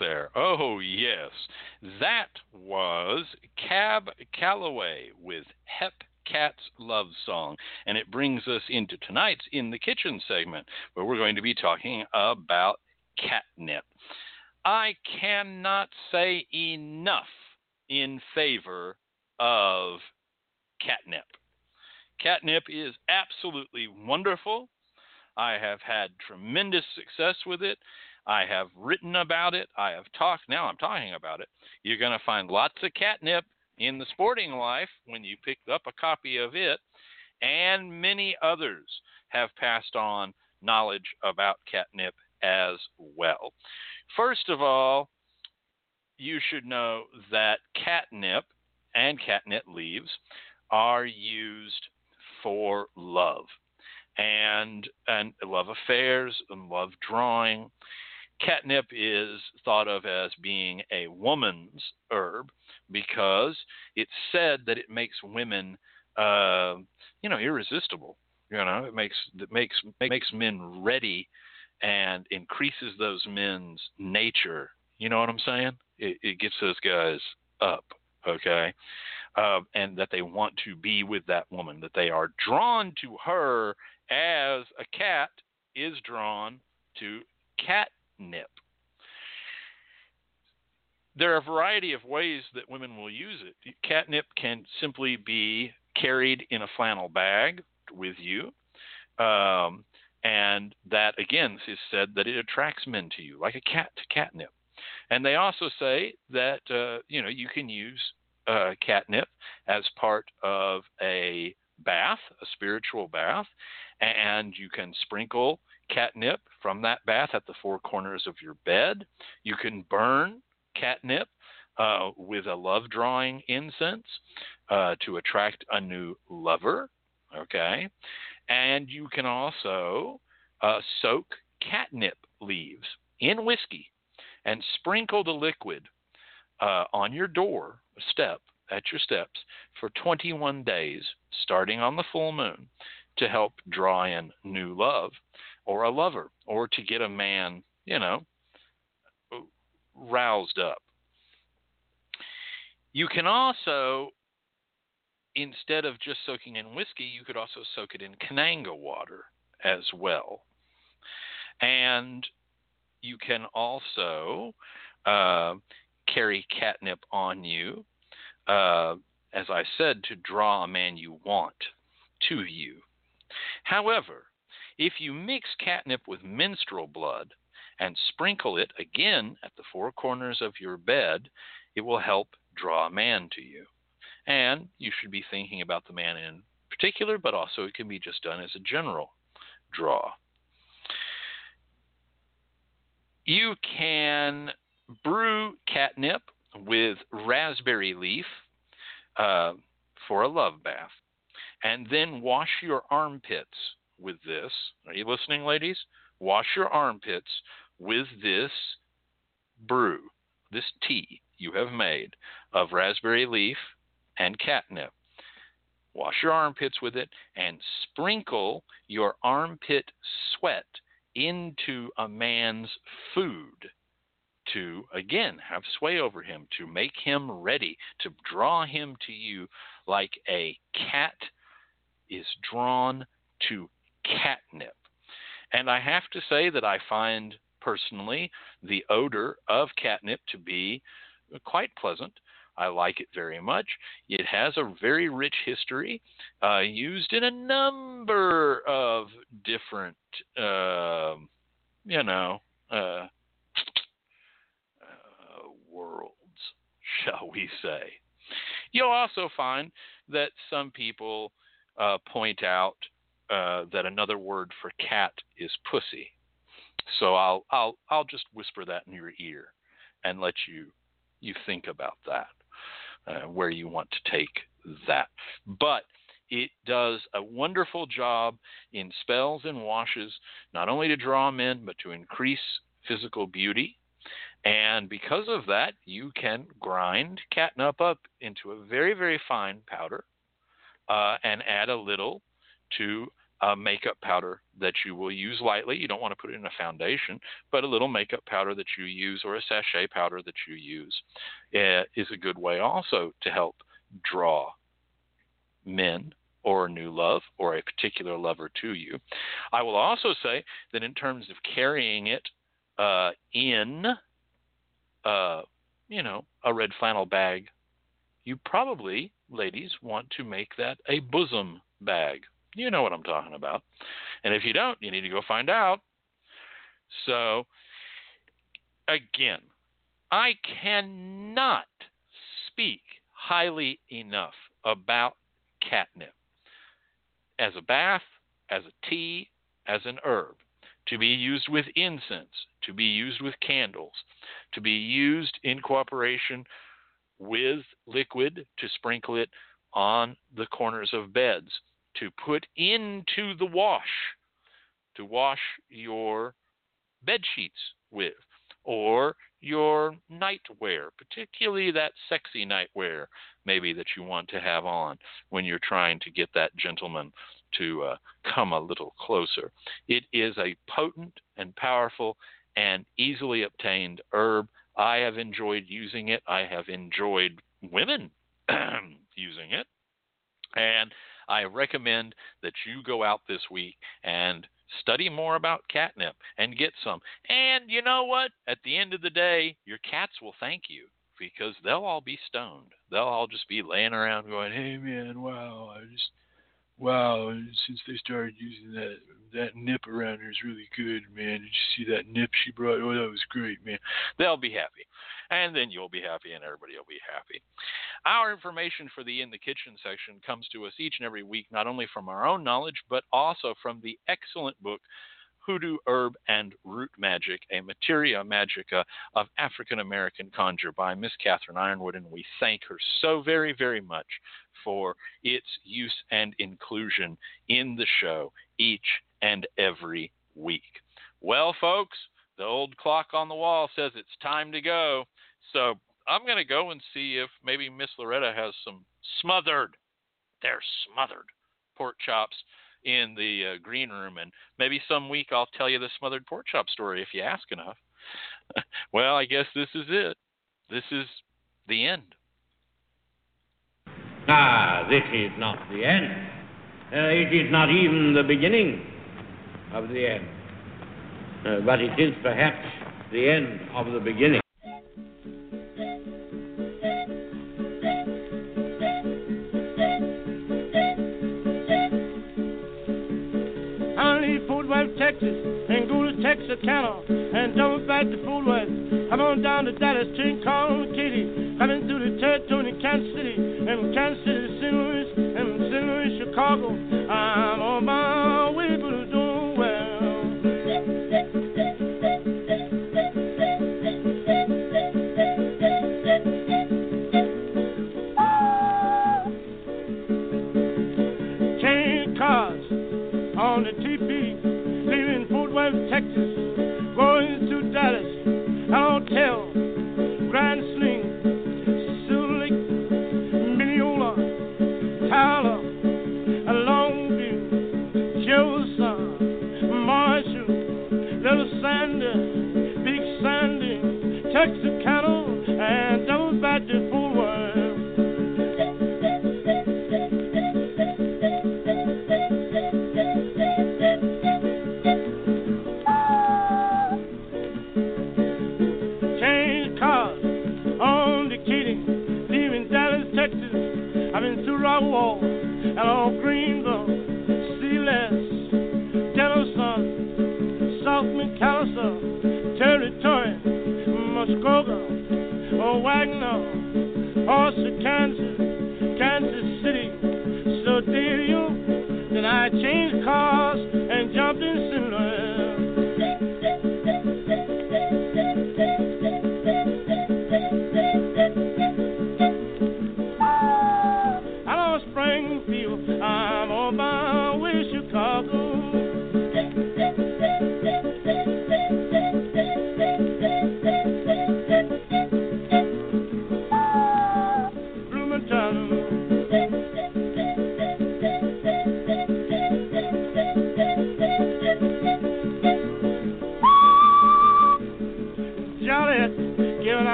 There. Oh, yes. That was Cab Calloway with Hep Cat's Love Song. And it brings us into tonight's In the Kitchen segment, where we're going to be talking about catnip. I cannot say enough in favor of catnip. Catnip is absolutely wonderful. I have had tremendous success with it. I have written about it. I have talked. Now I'm talking about it. You're going to find lots of catnip in the sporting life when you pick up a copy of it. And many others have passed on knowledge about catnip as well. First of all, you should know that catnip and catnip leaves are used for love and love affairs and love drawing. Catnip is thought of as being a woman's herb because it's said that it makes women irresistible. It makes men ready and increases those men's nature. You know what I'm saying? It gets those guys up, okay? And that they want to be with that woman, that they are drawn to her as a cat is drawn to catnip. There are a variety of ways that women will use it. Catnip can simply be carried in a flannel bag with you. And that, again, is said that it attracts men to you, like a cat to catnip. And they also say that, you can use catnip as part of a bath, a spiritual bath, and you can sprinkle catnip from that bath at the four corners of your bed. You can burn catnip with a love drawing incense to attract a new lover, okay? And you can also soak catnip leaves in whiskey and sprinkle the liquid on your door step, at your steps, for 21 days, starting on the full moon, to help draw in new love or a lover, or to get a man, roused up. You can also, instead of just soaking in whiskey, you could also soak it in Kananga water as well. And you can also carry catnip on you, as I said, to draw a man you want to you. However, if you mix catnip with menstrual blood and sprinkle it again at the four corners of your bed, it will help draw a man to you. And you should be thinking about the man in particular, but also it can be just done as a general draw. You can brew catnip with raspberry leaf for a love bath, and then wash your armpits with this. Are you listening, ladies? Wash your armpits with this brew, this tea you have made of raspberry leaf and catnip. Wash your armpits with it and sprinkle your armpit sweat into a man's food to, again, have sway over him, to make him ready, to draw him to you like a cat is drawn to catnip. And I have to say that I find, personally, the odor of catnip to be quite pleasant. I like it very much. It has a very rich history, used in a number of different, worlds, shall we say. You'll also find that some people point out that another word for cat is pussy. So I'll just whisper that in your ear and let you think about that, where you want to take that. But it does a wonderful job in spells and washes, not only to draw men, but to increase physical beauty. And because of that, you can grind catnip up into a very, very fine powder and add a little to a makeup powder that you will use lightly. You don't want to put it in a foundation, but a little makeup powder that you use or a sachet powder that you use is a good way also to help draw men or new love or a particular lover to you. I will also say that in terms of carrying it in, a red flannel bag, you probably, ladies, want to make that a bosom bag. You know what I'm talking about. And if you don't, you need to go find out. So, again, I cannot speak highly enough about catnip as a bath, as a tea, as an herb, to be used with incense, to be used with candles, to be used in cooperation with liquid to sprinkle it on the corners of beds, to put into the wash, to wash your bed sheets with, or your nightwear, particularly that sexy nightwear maybe that you want to have on when you're trying to get that gentleman to come a little closer. It is a potent and powerful and easily obtained herb. I have enjoyed using it. I have enjoyed women using it. And I recommend that you go out this week and study more about catnip and get some. And you know what? At the end of the day, your cats will thank you, because they'll all be stoned. They'll all just be laying around going, hey, man, wow, since they started using that nip around her is really good, man. Did you see that nip she brought? Oh, that was great, man. They'll be happy. And then you'll be happy and everybody will be happy. Our information for the In the Kitchen section comes to us each and every week, not only from our own knowledge, but also from the excellent book, Hoodoo, Herb, and Root Magic, a materia magica of African-American conjure by Miss Catherine Ironwood, and we thank her so very, very much for its use and inclusion in the show each and every week. Well, folks, the old clock on the wall says it's time to go, so I'm going to go and see if maybe Miss Loretta has some smothered pork chops in the green room, and maybe some week I'll tell you the smothered pork chop story if you ask enough. Well, I guess this is it. This is the end. This is not the end. It is not even the beginning of the end. But it is perhaps the end of the beginning. Texas, Angola, Texarkana, and don't back to Fort Worth. I'm on down to Dallas, Trincomalee, Katy, coming through the territory to Kansas City, and Kansas City to St. Louis, and St. Louis, Chicago. I'm on my way, but I'm doing well. Chain cars on the TP. Texas, going to Dallas, I'll tell, Grand Sling, Silver Lake, Mineola, Tyler, Longview, Jefferson, Marshall, Little Sandy, Big Sandy, Texarkana, and double back to Fort Worth. And on Greenville, Sealands, Denison, South McAllister, Territory, Muskogee, Wagner, Austin, Kansas, Kansas City, Sodalia. Then I changed cars and jumped in Sealands.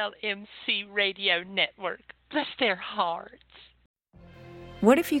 LMC Radio Network. Bless their hearts. What if you